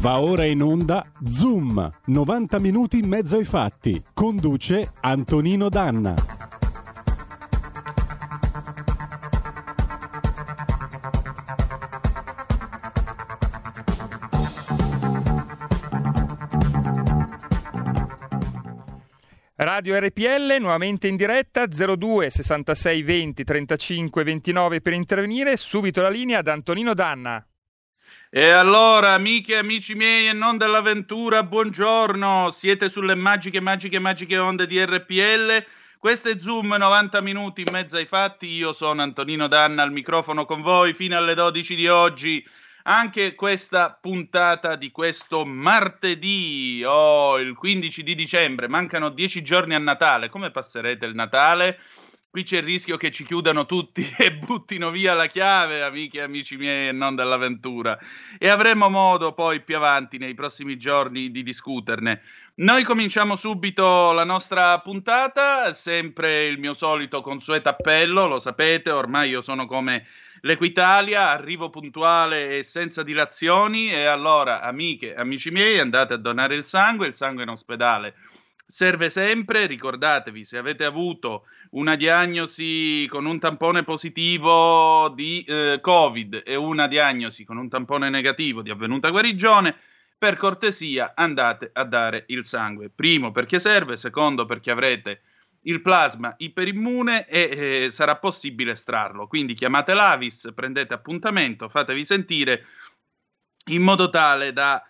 Va ora in onda Zoom, 90 minuti in mezzo ai fatti. Conduce Antonino Danna. Radio RPL nuovamente in diretta, 02 66 20 35 29 per intervenire, subito la linea ad Antonino Danna. E allora amiche e amici miei e non dell'avventura, buongiorno, siete sulle magiche onde di RPL, questo è Zoom 90 minuti in mezzo ai fatti, io sono Antonino Danna al microfono con voi fino alle 12 di oggi. Anche questa puntata di questo martedì, il 15 di dicembre, mancano 10 giorni a Natale. Come passerete il Natale? Qui c'è il rischio che ci chiudano tutti e buttino via la chiave, amiche e amici miei, e non dell'avventura. E avremo modo poi più avanti, nei prossimi giorni, di discuterne. Noi cominciamo subito la nostra puntata, sempre il mio solito consueto appello, lo sapete, ormai io sono come l'Equitalia, arrivo puntuale e senza dilazioni, e allora amiche, amici miei, andate a donare il sangue in ospedale serve sempre, ricordatevi, se avete avuto una diagnosi con un tampone positivo di Covid e una diagnosi con un tampone negativo di avvenuta guarigione, per cortesia andate a dare il sangue, primo perché serve, secondo perché avrete il plasma iperimmune e sarà possibile estrarlo. Quindi chiamate l'Avis, prendete appuntamento, fatevi sentire in modo tale da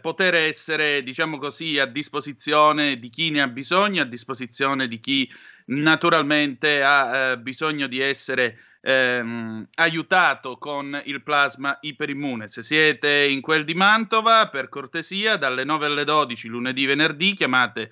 poter essere, diciamo così, a disposizione di chi ne ha bisogno, a disposizione di chi naturalmente ha bisogno di essere aiutato con il plasma iperimmune. Se siete in quel di Mantova, per cortesia, dalle 9 alle 12, lunedì, venerdì, chiamate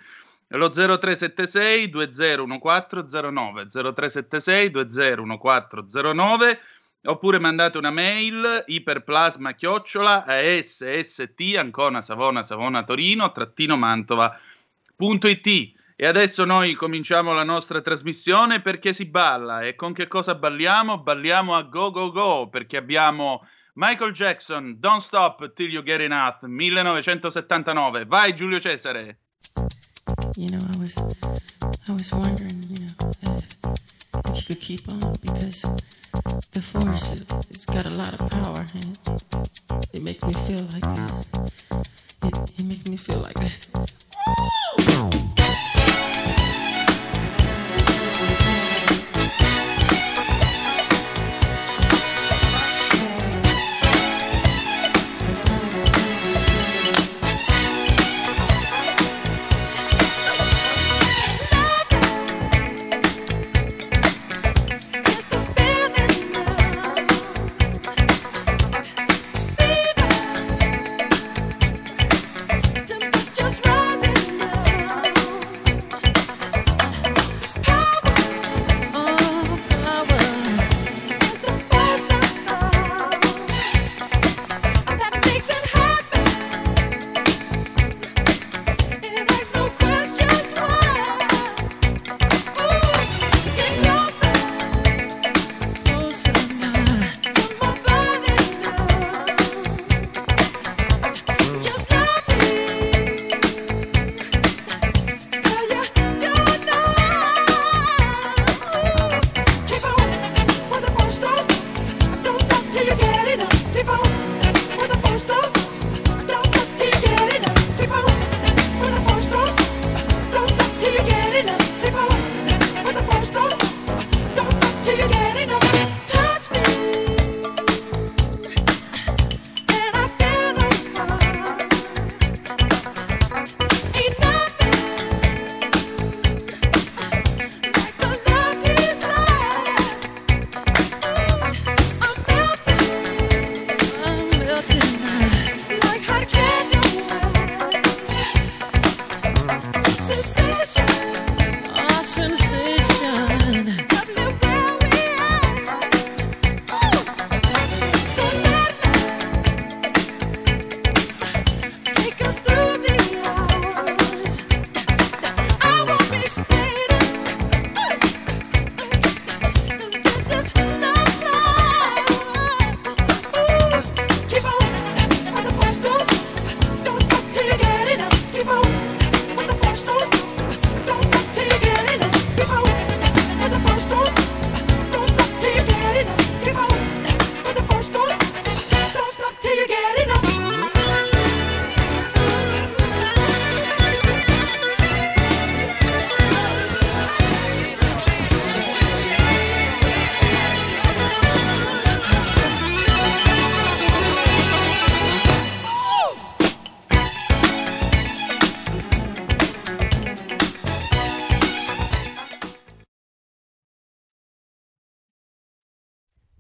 lo 0376 201409, 0376 201409, oppure mandate una mail iperplasma@ASST Ancona Savona Savona Torino -mantova.it. E adesso noi cominciamo la nostra trasmissione perché si balla, e con che cosa balliamo? Balliamo a go go go, perché abbiamo Michael Jackson, Don't Stop Till You Get Enough, 1979. Vai Giulio Cesare! You know, I was wondering, you know, if you could keep on, because the force, it's got a lot of power, and it makes me feel like it makes me feel like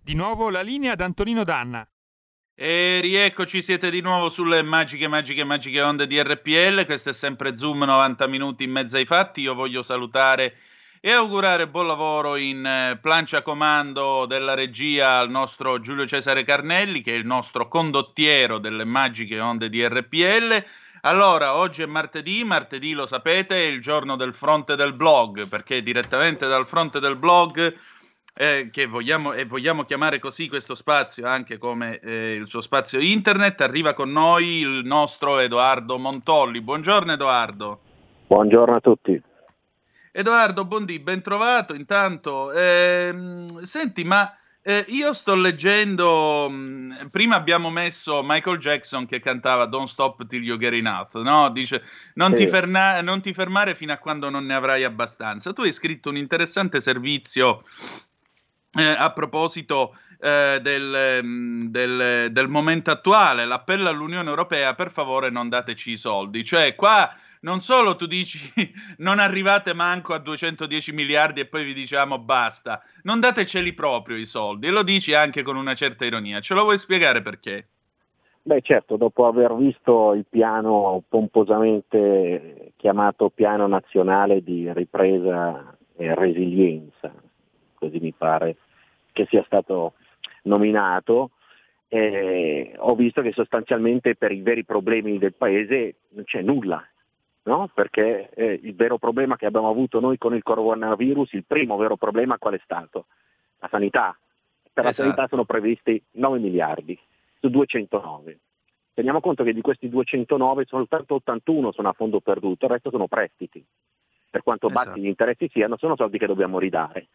Di nuovo la linea ad Antonino Danna. E rieccoci, siete di nuovo sulle magiche onde di RPL. Questo è sempre Zoom, 90 minuti in mezzo ai fatti. Io voglio salutare e augurare buon lavoro in plancia comando della regia al nostro Giulio Cesare Carnelli, che è il nostro condottiero delle magiche onde di RPL. Allora, oggi è martedì, lo sapete, è il giorno del fronte del blog, perché direttamente dal fronte del blog, che vogliamo chiamare così questo spazio, anche come il suo spazio internet, arriva con noi il nostro Edoardo Montolli. Buongiorno Edoardo. Buongiorno a tutti. Edoardo, buondì, ben trovato. Intanto, senti, ma io sto leggendo, prima abbiamo messo Michael Jackson che cantava Don't Stop Till You Get Enough, no? Dice, non ti fermare fino a quando non ne avrai abbastanza. Tu hai scritto un interessante servizio a proposito del momento attuale, l'appello all'Unione Europea: per favore non dateci i soldi. Cioè, qua non solo tu dici non arrivate manco a 210 miliardi e poi vi diciamo basta, non dateceli proprio i soldi, e lo dici anche con una certa ironia. Ce lo vuoi spiegare perché? Beh certo, dopo aver visto il piano pomposamente chiamato Piano Nazionale di Ripresa e Resilienza, così mi pare che sia stato nominato, ho visto che sostanzialmente per i veri problemi del paese non c'è nulla. No? Perché il vero problema che abbiamo avuto noi con il coronavirus, il primo vero problema qual è stato? La sanità. Per la sanità sono previsti 9 miliardi su 209. Teniamo conto che di questi 209 soltanto 81 sono a fondo perduto, il resto sono prestiti. Per quanto bassi gli interessi siano, sono soldi che dobbiamo ridare.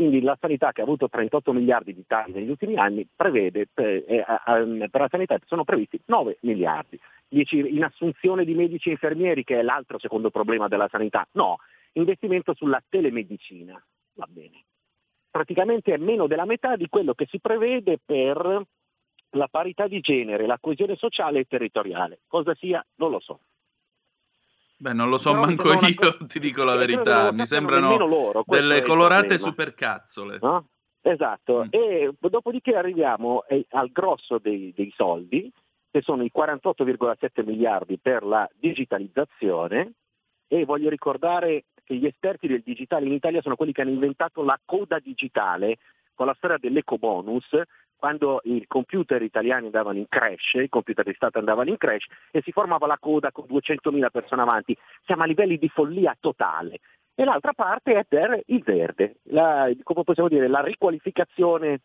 Quindi la sanità, che ha avuto 38 miliardi di tagli negli ultimi anni, prevede per la sanità sono previsti 9 miliardi. 10 in assunzione di medici e infermieri, che è l'altro secondo problema della sanità. No, investimento sulla telemedicina. Va bene. Praticamente è meno della metà di quello che si prevede per la parità di genere, la coesione sociale e territoriale. Cosa sia, non lo so. Beh, non lo so, però manco io, ti dico la verità, mi sembrano loro, delle colorate supercazzole. No? Esatto, e dopodiché arriviamo al grosso dei soldi, che sono i 48,7 miliardi per la digitalizzazione, e voglio ricordare che gli esperti del digitale in Italia sono quelli che hanno inventato la coda digitale con la storia dell'ecobonus, quando i computer italiani andavano in crash, i computer di Stato andavano in crash e si formava la coda con 200.000 persone avanti. Siamo a livelli di follia totale. E l'altra parte è per il verde, come possiamo dire, la riqualificazione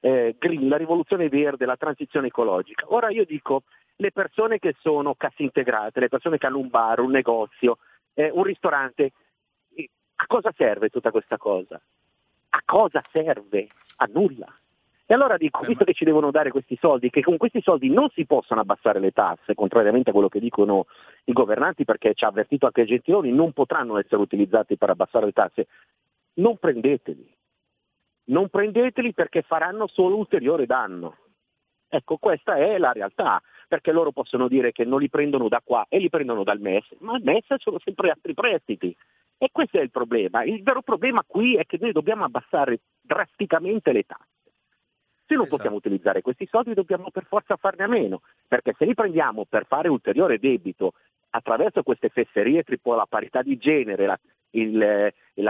green, la rivoluzione verde, la transizione ecologica. Ora io dico, le persone che sono cassintegrate, le persone che hanno un bar, un negozio, un ristorante, a cosa serve tutta questa cosa? A cosa serve? A nulla. E allora dico, visto che ci devono dare questi soldi, che con questi soldi non si possono abbassare le tasse, contrariamente a quello che dicono i governanti, perché ci ha avvertito anche Gentiloni, non potranno essere utilizzati per abbassare le tasse, non prendeteli perché faranno solo ulteriore danno. Ecco, questa è la realtà, perché loro possono dire che non li prendono da qua e li prendono dal MES, ma al MES sono sempre altri prestiti. E questo è il problema. Il vero problema qui è che noi dobbiamo abbassare drasticamente le tasse. Se non possiamo utilizzare questi soldi, dobbiamo per forza farne a meno, perché se li prendiamo per fare ulteriore debito attraverso queste fesserie tipo la parità di genere, la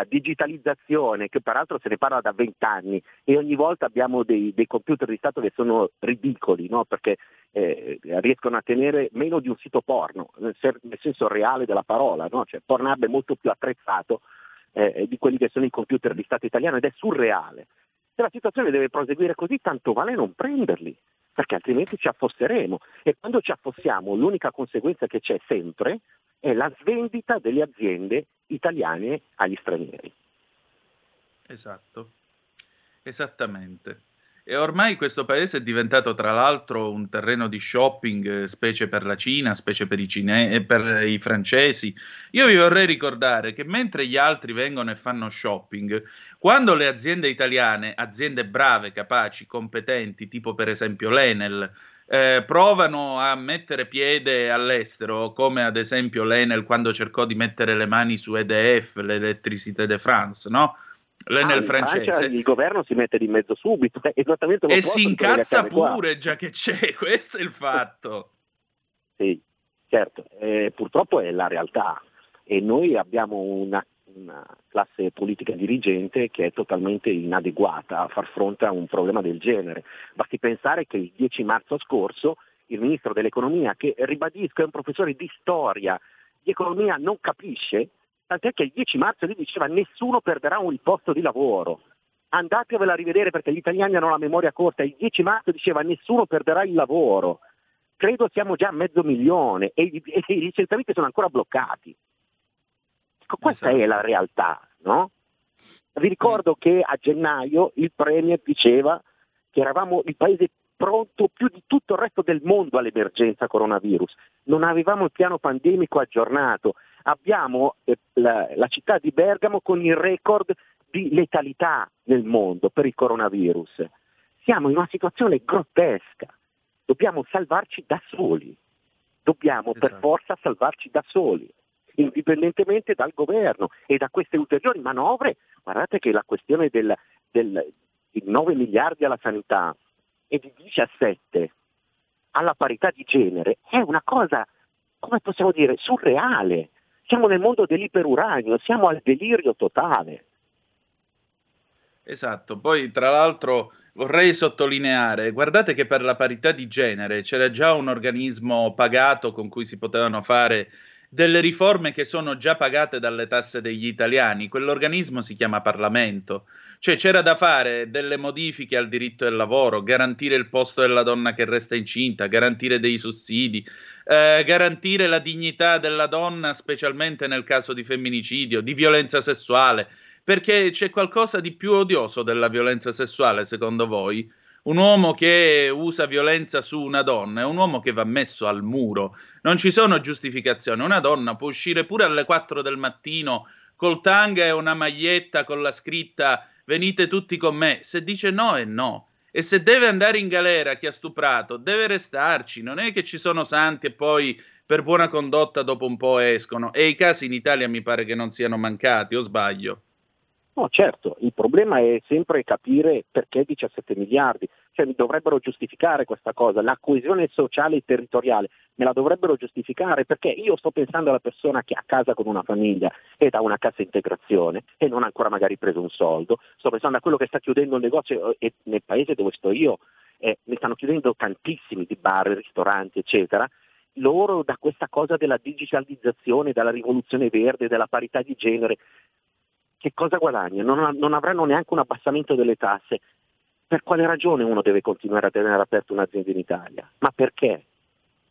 digitalizzazione, che peraltro se ne parla da 20 anni, e ogni volta abbiamo dei computer di Stato che sono ridicoli, no? Perché riescono a tenere meno di un sito porno, nel senso reale della parola, no? Cioè, Pornhub è molto più attrezzato di quelli che sono i computer di Stato italiano, ed è surreale. Se la situazione deve proseguire così, tanto vale non prenderli, perché altrimenti ci affosseremo, e quando ci affossiamo l'unica conseguenza che c'è sempre è la svendita delle aziende italiane agli stranieri. Esatto, esattamente. E ormai questo paese è diventato tra l'altro un terreno di shopping, specie per la Cina, specie per per i francesi. Io vi vorrei ricordare che mentre gli altri vengono e fanno shopping, quando le aziende italiane, aziende brave, capaci, competenti, tipo per esempio l'Enel, provano a mettere piede all'estero, come ad esempio l'Enel quando cercò di mettere le mani su EDF, l'Electricité de France, no? l'Enel francese. Francia, il governo si mette di mezzo subito, esattamente lo e si incazza pure qua. Già che c'è, questo è il fatto. Sì, certo, purtroppo è la realtà e noi abbiamo una classe politica dirigente che è totalmente inadeguata a far fronte a un problema del genere. Basti pensare che il 10 marzo scorso il ministro dell'economia, che ribadisco è un professore di storia, di economia non capisce, tant'è che il 10 marzo lui diceva nessuno perderà un posto di lavoro, andatevela a rivedere perché gli italiani hanno la memoria corta, il 10 marzo diceva nessuno perderà il lavoro, credo siamo già a 500.000 e i licenziamenti sono ancora bloccati. Questa è la realtà, no? Vi ricordo che a gennaio il Premier diceva che eravamo il paese pronto più di tutto il resto del mondo all'emergenza coronavirus, non avevamo il piano pandemico aggiornato, abbiamo la città di Bergamo con il record di letalità nel mondo per il coronavirus, siamo in una situazione grottesca, dobbiamo salvarci da soli, dobbiamo per forza salvarci da soli, indipendentemente dal governo e da queste ulteriori manovre. Guardate che la questione di 9 miliardi alla sanità e di 17 alla parità di genere è una cosa, come possiamo dire, surreale. Siamo nel mondo dell'iperuranio, siamo al delirio totale. Esatto, poi tra l'altro vorrei sottolineare, guardate che per la parità di genere c'era già un organismo pagato con cui si potevano fare delle riforme che sono già pagate dalle tasse degli italiani, quell'organismo si chiama Parlamento, cioè c'era da fare delle modifiche al diritto del lavoro, garantire il posto della donna che resta incinta, garantire dei sussidi, garantire la dignità della donna specialmente nel caso di femminicidio, di violenza sessuale, perché c'è qualcosa di più odioso della violenza sessuale secondo voi? Un uomo che usa violenza su una donna è un uomo che va messo al muro, non ci sono giustificazioni, una donna può uscire pure alle 4 del mattino col tanga e una maglietta con la scritta venite tutti con me, se dice no è no, e se deve andare in galera chi ha stuprato deve restarci, non è che ci sono santi e poi per buona condotta dopo un po' escono, e i casi in Italia mi pare che non siano mancati, o sbaglio? No, certo, il problema è sempre capire perché 17 miliardi, cioè mi dovrebbero giustificare questa cosa, la coesione sociale e territoriale, me la dovrebbero giustificare perché io sto pensando alla persona che è a casa con una famiglia ed ha una cassa integrazione e non ha ancora magari preso un soldo, sto pensando a quello che sta chiudendo il negozio e nel paese dove sto io ne stanno chiudendo tantissimi di bar, ristoranti eccetera, loro da questa cosa della digitalizzazione, dalla rivoluzione verde, della parità di genere, che cosa guadagnano? Non avranno neanche un abbassamento delle tasse. Per quale ragione uno deve continuare a tenere aperta un'azienda in Italia? Ma perché?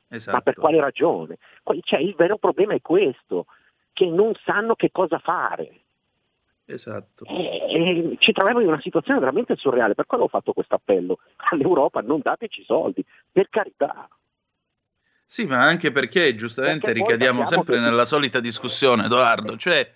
Esatto. Ma per quale ragione? Cioè, il vero problema è questo, che non sanno che cosa fare. Esatto. E ci troviamo in una situazione veramente surreale, per quello ho fatto questo appello all'Europa, non dateci soldi, per carità. Sì, ma anche perché giustamente perché ricadiamo sempre nella solita discussione, Edoardo, cioè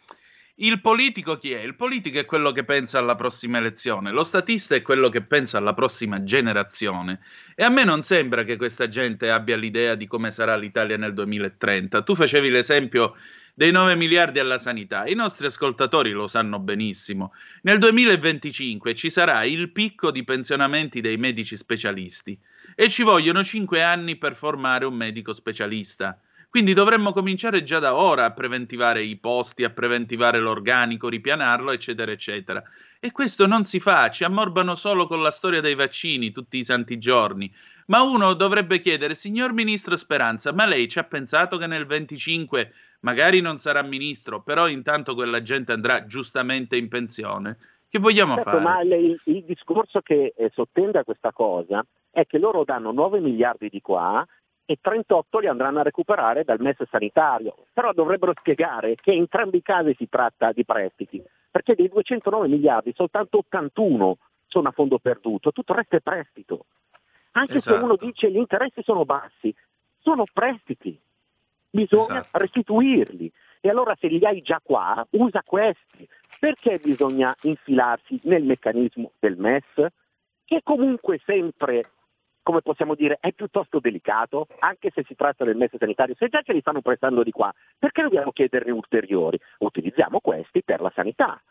il politico chi è? Il politico è quello che pensa alla prossima elezione, lo statista è quello che pensa alla prossima generazione e a me non sembra che questa gente abbia l'idea di come sarà l'Italia nel 2030. Tu facevi l'esempio dei 9 miliardi alla sanità, i nostri ascoltatori lo sanno benissimo. Nel 2025 ci sarà il picco di pensionamenti dei medici specialisti e ci vogliono 5 anni per formare un medico specialista. Quindi dovremmo cominciare già da ora a preventivare i posti, a preventivare l'organico, ripianarlo, eccetera, eccetera. E questo non si fa, ci ammorbano solo con la storia dei vaccini tutti i santi giorni. Ma uno dovrebbe chiedere, signor Ministro Speranza, ma lei ci ha pensato che nel 25 magari non sarà Ministro, però intanto quella gente andrà giustamente in pensione? Che vogliamo fare? Ma il discorso che sottende a questa cosa è che loro danno 9 miliardi di qua, e 38 li andranno a recuperare dal MES sanitario, però dovrebbero spiegare che in entrambi i casi si tratta di prestiti, perché dei 209 miliardi soltanto 81 sono a fondo perduto, tutto il resto è prestito, anche esatto. Se uno dice gli interessi sono bassi, sono prestiti, bisogna esatto. Restituirli, e allora se li hai già qua usa questi, perché bisogna infilarsi nel meccanismo del MES che comunque sempre, come possiamo dire, è piuttosto delicato, anche se si tratta del MES sanitario, se già ce li stanno prestando di qua, perché dobbiamo chiederne ulteriori? Utilizziamo questi per la sanità.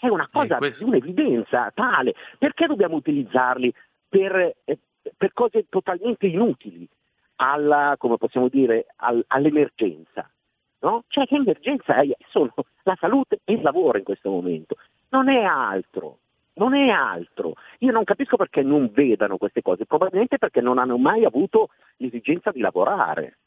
è una cosa di un'evidenza tale. Perché dobbiamo utilizzarli per cose totalmente inutili alla, come possiamo dire, all'emergenza? No? Cioè, che emergenza è? Sono la salute e il lavoro in questo momento, non è altro. Non è altro. Io non capisco perché non vedano queste cose, probabilmente perché non hanno mai avuto l'esigenza di lavorare.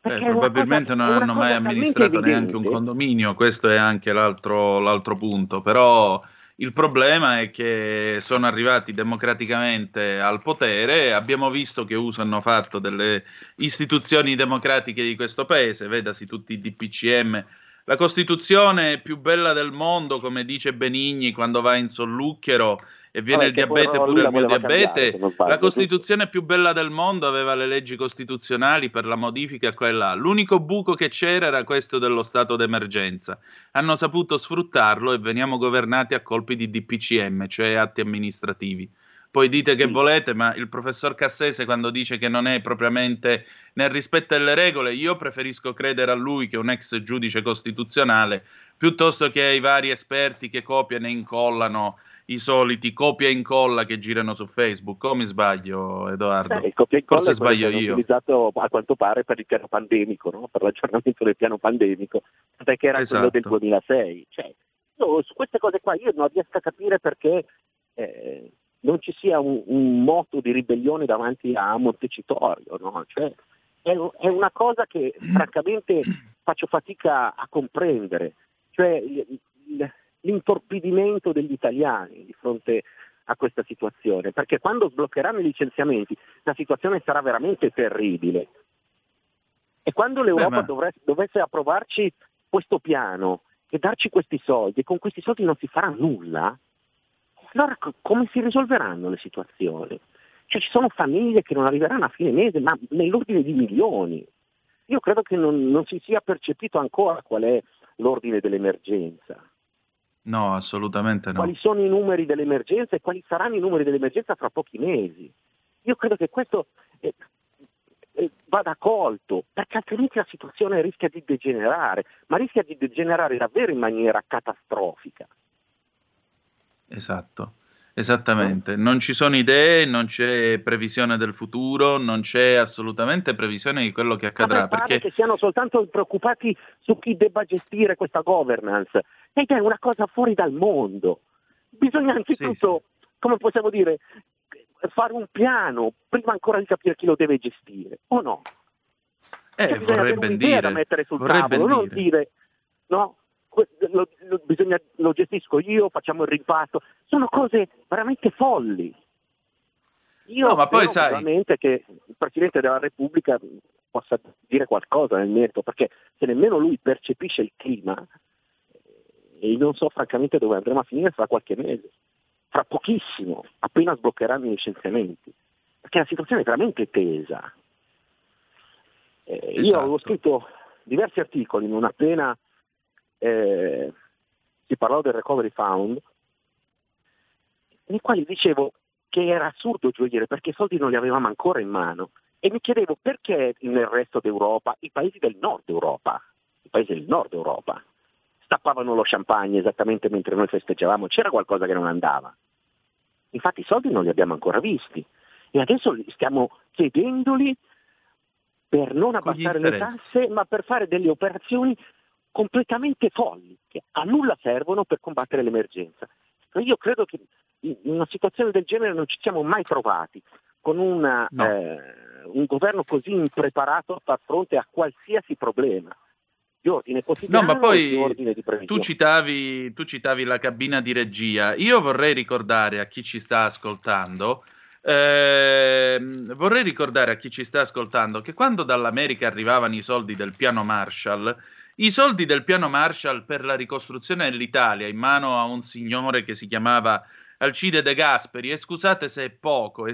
Probabilmente non hanno mai amministrato neanche un condominio, questo è anche l'altro punto, però il problema è che sono arrivati democraticamente al potere, abbiamo visto che uso hanno fatto delle istituzioni democratiche di questo paese, vedasi tutti i DPCM. La Costituzione è più bella del mondo, come dice Benigni quando va in Solluchero e viene il diabete pure il mio diabete. Cambiare, la Costituzione è più bella del mondo, aveva le leggi costituzionali per la modifica qua e là. L'unico buco che c'era era questo dello stato d'emergenza. Hanno saputo sfruttarlo e veniamo governati a colpi di DPCM, cioè atti amministrativi. Poi dite che volete, ma il professor Cassese quando dice che non è propriamente nel rispetto delle regole, io preferisco credere a lui che un ex giudice costituzionale piuttosto che ai vari esperti che copiano e incollano i soliti copia e incolla che girano su Facebook. Come sbaglio, Edoardo? Forse sbaglio io. Utilizzato a quanto pare per il piano pandemico, no? Per l'aggiornamento del piano pandemico, perché era quello del 2006. Cioè, no, su queste cose qua io non riesco a capire perché... non ci sia un moto di ribellione davanti a Montecitorio, no? Cioè, è una cosa che francamente faccio fatica a comprendere, cioè l'intorpidimento degli italiani di fronte a questa situazione, perché quando sbloccheranno i licenziamenti la situazione sarà veramente terribile e quando l'Europa dovesse approvarci questo piano e darci questi soldi e con questi soldi non si farà nulla, allora come si risolveranno le situazioni? Cioè ci sono famiglie che non arriveranno a fine mese, ma nell'ordine di milioni. Io credo che non si sia percepito ancora qual è l'ordine dell'emergenza. No, assolutamente no. Quali sono i numeri dell'emergenza e quali saranno i numeri dell'emergenza fra pochi mesi? Io credo che questo vada colto, perché altrimenti la situazione rischia di degenerare, ma rischia di degenerare davvero in maniera catastrofica. Esatto, esattamente. Non ci sono idee, non c'è previsione del futuro, non c'è assolutamente previsione di quello che accadrà. Ma pare perché che siano soltanto preoccupati su chi debba gestire questa governance, ed è una cosa fuori dal mondo. Bisogna anzitutto, come possiamo dire, fare un piano prima ancora di capire chi lo deve gestire, o no? Cioè, vorrei ben dire, da mettere sul tavolo, non dire no. Lo gestisco io, facciamo il rimpasto, sono cose veramente folli. Io spero veramente che il Presidente della Repubblica possa dire qualcosa nel merito, perché se nemmeno lui percepisce il clima, io non so francamente dove andremo a finire fra qualche mese, fra pochissimo, appena sbloccheranno i licenziamenti, perché la situazione è veramente tesa. Io avevo scritto diversi articoli non appena si parlò del recovery fund, nei quali dicevo che era assurdo gioire perché i soldi non li avevamo ancora in mano e mi chiedevo perché nel resto d'Europa, i paesi del nord Europa stappavano lo champagne esattamente mentre noi festeggiavamo, c'era qualcosa che non andava. Infatti i soldi non li abbiamo ancora visti e adesso stiamo chiedendoli per non abbassare le tasse, ma per fare delle operazioni completamente folli, che a nulla servono per combattere l'emergenza. Io credo che in una situazione del genere non ci siamo mai trovati, con un governo così impreparato a far fronte a qualsiasi problema. Di ordine quotidiano, ma poi di ordine di previsione. Tu citavi la cabina di regia. Io vorrei ricordare a chi ci sta ascoltando che quando dall'America arrivavano i soldi del piano Marshall, i soldi del piano Marshall per la ricostruzione dell'Italia in mano a un signore che si chiamava Alcide De Gasperi, e scusate se è poco,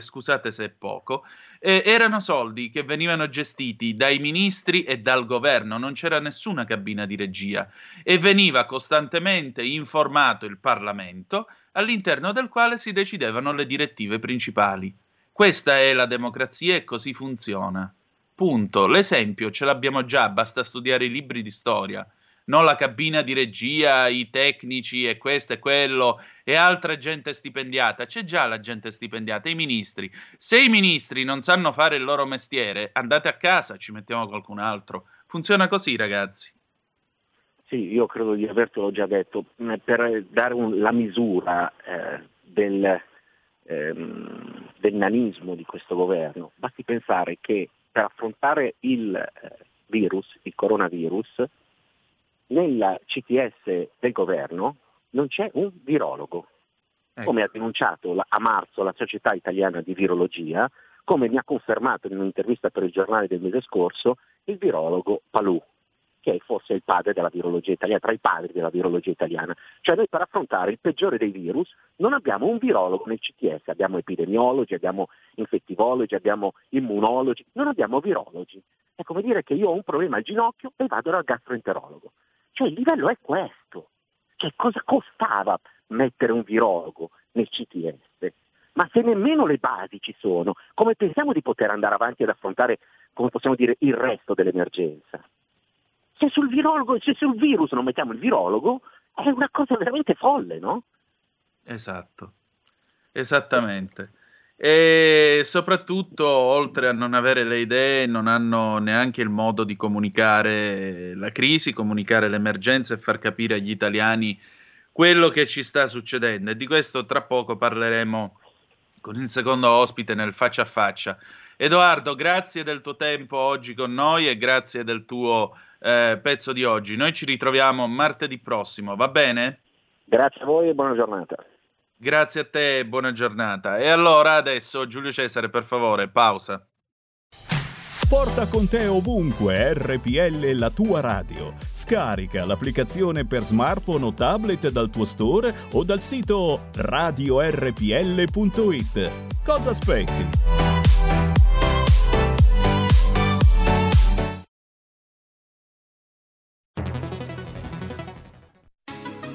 erano soldi che venivano gestiti dai ministri e dal governo, non c'era nessuna cabina di regia e veniva costantemente informato il Parlamento all'interno del quale si decidevano le direttive principali. Questa è la democrazia e così funziona. Punto. L'esempio ce l'abbiamo già, basta studiare i libri di storia. non la cabina di regia, i tecnici e questo e quello e altra gente stipendiata. C'è già la gente stipendiata, i ministri. Se i ministri non sanno fare il loro mestiere, andate a casa, ci mettiamo qualcun altro. Funziona così, ragazzi. Sì, io credo di avertelo già detto. Per dare la misura del nanismo di questo governo, basti pensare che per affrontare il coronavirus, nella CTS del governo non c'è un virologo. Come ha denunciato a marzo la Società Italiana di Virologia, come mi ha confermato in un'intervista per il giornale del mese scorso, il virologo Palù, che è forse il padre della virologia italiana, tra i padri della virologia italiana. Cioè noi per affrontare il peggiore dei virus non abbiamo un virologo nel CTS, abbiamo epidemiologi, abbiamo infettivologi, abbiamo immunologi, non abbiamo virologi. È come dire che io ho un problema al ginocchio e vado dal gastroenterologo. Cioè il livello è questo. Cioè cosa costava mettere un virologo nel CTS? Ma se nemmeno le basi ci sono, come pensiamo di poter andare avanti ad affrontare, come possiamo dire, il resto dell'emergenza? Se sul virus non mettiamo il virologo, è una cosa veramente folle, no? Esatto, esattamente. E soprattutto, oltre a non avere le idee, non hanno neanche il modo di comunicare la crisi, comunicare l'emergenza e far capire agli italiani quello che ci sta succedendo. E di questo tra poco parleremo con il secondo ospite nel faccia a faccia. Edoardo, grazie del tuo tempo oggi con noi e grazie del tuo pezzo di oggi. Noi ci ritroviamo martedì prossimo, va bene? Grazie a voi e buona giornata. Grazie a te e buona giornata. E allora adesso Giulio Cesare, per favore, pausa. Porta con te ovunque RPL la tua radio. Scarica l'applicazione per smartphone o tablet dal tuo store o dal sito radiorpl.it. Cosa aspetti?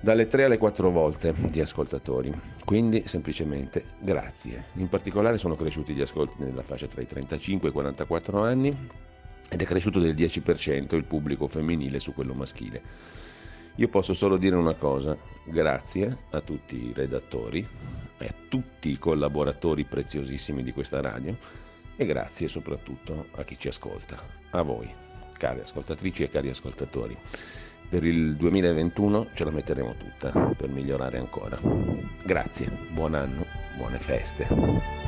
dalle 3 alle 4 volte di ascoltatori. Quindi, semplicemente, grazie. In particolare sono cresciuti gli ascolti nella fascia tra i 35 e i 44 anni ed è cresciuto del 10% il pubblico femminile su quello maschile. Io posso solo dire una cosa, grazie a tutti i redattori, a tutti i collaboratori preziosissimi di questa radio e grazie soprattutto a chi ci ascolta, a voi, cari ascoltatrici e cari ascoltatori. Per il 2021 ce la metteremo tutta per migliorare ancora. Grazie, buon anno, buone feste.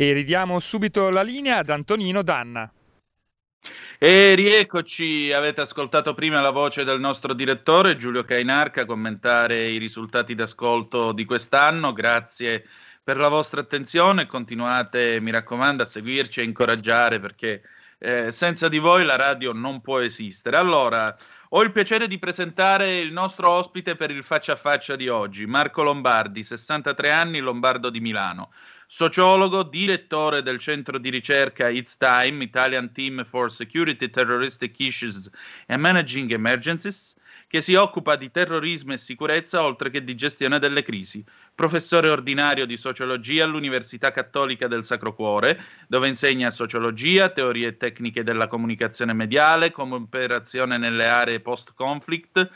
e ridiamo subito la linea ad Antonino Danna. E rieccoci, avete ascoltato prima la voce del nostro direttore Giulio Cainarca commentare i risultati d'ascolto di quest'anno. Grazie per la vostra attenzione, continuate, mi raccomando, a seguirci e incoraggiare, perché senza di voi la radio non può esistere. Allora, ho il piacere di presentare il nostro ospite per il faccia a faccia di oggi, Marco Lombardi, 63 anni, lombardo di Milano. Sociologo, direttore del centro di ricerca It's Time, Italian Team for Security, Terroristic Issues and Managing Emergencies, che si occupa di terrorismo e sicurezza oltre che di gestione delle crisi. Professore ordinario di sociologia all'Università Cattolica del Sacro Cuore, dove insegna sociologia, teorie tecniche della comunicazione mediale, cooperazione nelle aree post-conflict,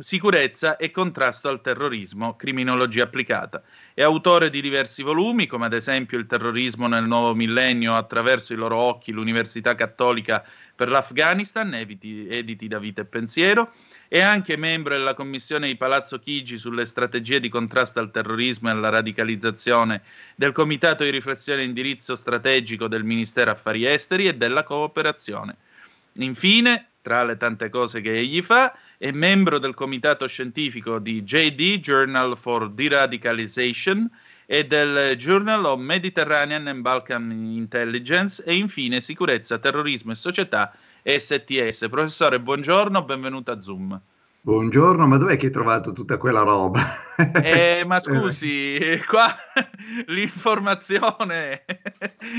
sicurezza e contrasto al terrorismo, criminologia applicata. È autore di diversi volumi, come ad esempio Il terrorismo nel nuovo millennio, attraverso i loro occhi, l'Università Cattolica per l'Afghanistan, editi da Vita e Pensiero. È anche membro della commissione di Palazzo Chigi sulle strategie di contrasto al terrorismo e alla radicalizzazione, del Comitato di riflessione e indirizzo strategico del Ministero Affari Esteri e della Cooperazione. Infine, tra le tante cose che egli fa, è membro del comitato scientifico di JD, Journal for Deradicalization, e del Journal of Mediterranean and Balkan Intelligence, e infine Sicurezza, Terrorismo e Società, STS. Professore, buongiorno, benvenuto a Zoom. Buongiorno, ma dov'è che hai trovato tutta quella roba? Ma scusi, qua l'informazione,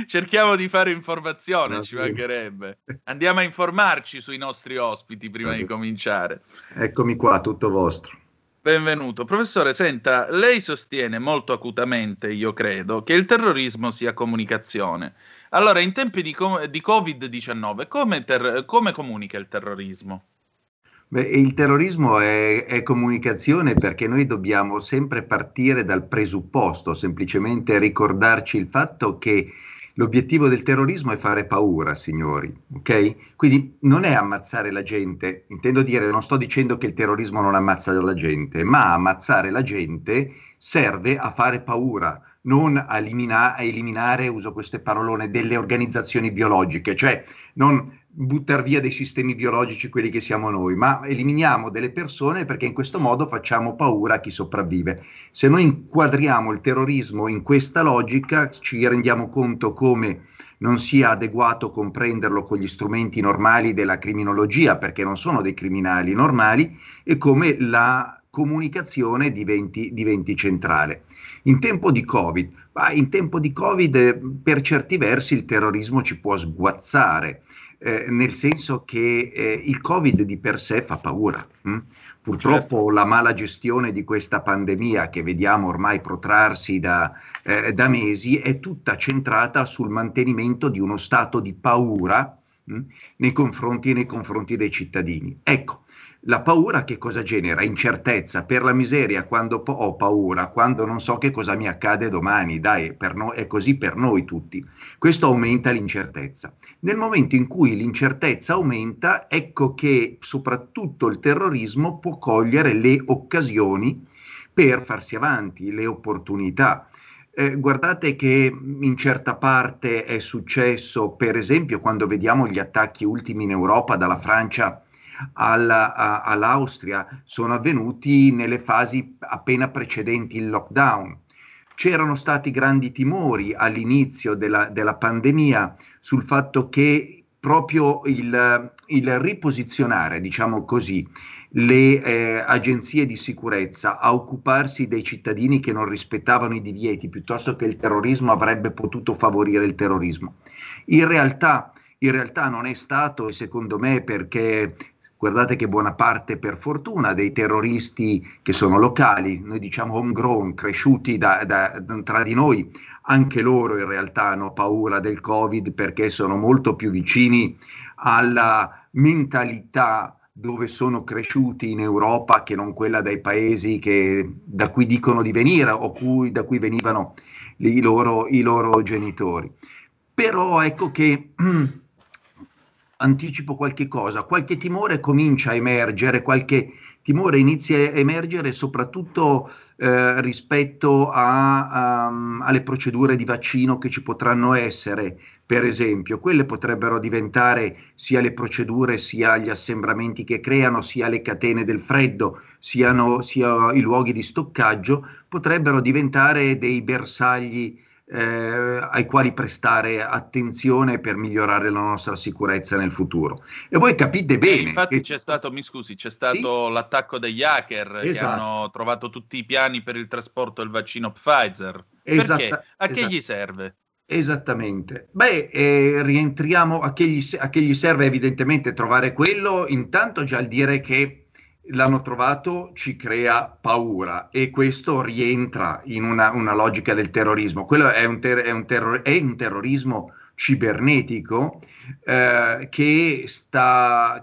cerchiamo di fare informazione, no, ci mancherebbe. Andiamo a informarci sui nostri ospiti prima di cominciare. Eccomi qua, tutto vostro. Benvenuto. Professore, senta, lei sostiene molto acutamente, io credo, che il terrorismo sia comunicazione. Allora, in tempi di Covid-19, come comunica il terrorismo? Beh, il terrorismo è comunicazione, perché noi dobbiamo sempre partire dal presupposto, semplicemente ricordarci il fatto che l'obiettivo del terrorismo è fare paura, signori, ok? Quindi non è ammazzare la gente, intendo dire, non sto dicendo che il terrorismo non ammazza la gente, ma ammazzare la gente serve a fare paura, non a eliminare, uso queste parolone, delle organizzazioni biologiche, cioè non buttare via dei sistemi biologici, quelli che siamo noi, ma eliminiamo delle persone, perché in questo modo facciamo paura a chi sopravvive. Se noi inquadriamo il terrorismo in questa logica, ci rendiamo conto come non sia adeguato comprenderlo con gli strumenti normali della criminologia, perché non sono dei criminali normali, e come la comunicazione diventi centrale. In tempo di Covid, per certi versi il terrorismo ci può sguazzare, nel senso che il Covid di per sé fa paura. Purtroppo certo. La mala gestione di questa pandemia, che vediamo ormai protrarsi da mesi, è tutta centrata sul mantenimento di uno stato di paura nei confronti dei cittadini. Ecco, la paura che cosa genera? Incertezza, per la miseria, quando ho paura, quando non so che cosa mi accade domani, dai, è così per noi tutti. Questo aumenta l'incertezza. Nel momento in cui l'incertezza aumenta, ecco che soprattutto il terrorismo può cogliere le occasioni per farsi avanti, le opportunità. Guardate che in certa parte è successo, per esempio, quando vediamo gli attacchi ultimi in Europa dalla Francia all'Austria, sono avvenuti nelle fasi appena precedenti il lockdown. C'erano stati grandi timori all'inizio della pandemia sul fatto che proprio il riposizionare, diciamo così, le agenzie di sicurezza a occuparsi dei cittadini che non rispettavano i divieti, piuttosto che il terrorismo, avrebbe potuto favorire il terrorismo. In realtà non è stato, e secondo me, perché guardate che buona parte, per fortuna, dei terroristi che sono locali, noi diciamo homegrown, cresciuti tra di noi, anche loro in realtà hanno paura del Covid, perché sono molto più vicini alla mentalità dove sono cresciuti in Europa che non quella dei paesi da cui dicono di venire da cui venivano i loro genitori. Però ecco che... anticipo qualche cosa, qualche timore comincia a emergere, qualche timore inizia a emergere soprattutto rispetto a, a, alle procedure di vaccino che ci potranno essere, per esempio. Quelle potrebbero diventare sia le procedure, sia gli assembramenti che creano, sia le catene del freddo, sia i luoghi di stoccaggio, potrebbero diventare dei bersagli ai quali prestare attenzione per migliorare la nostra sicurezza nel futuro. E voi capite bene. Infatti che c'è stato sì? L'attacco degli hacker, esatto, che hanno trovato tutti i piani per il trasporto del vaccino Pfizer. Perché? A che gli serve? Esattamente. Beh, rientriamo a che gli serve evidentemente trovare quello. Intanto già il dire che l'hanno trovato ci crea paura, e questo rientra in una logica del terrorismo. Quello è un terrorismo cibernetico che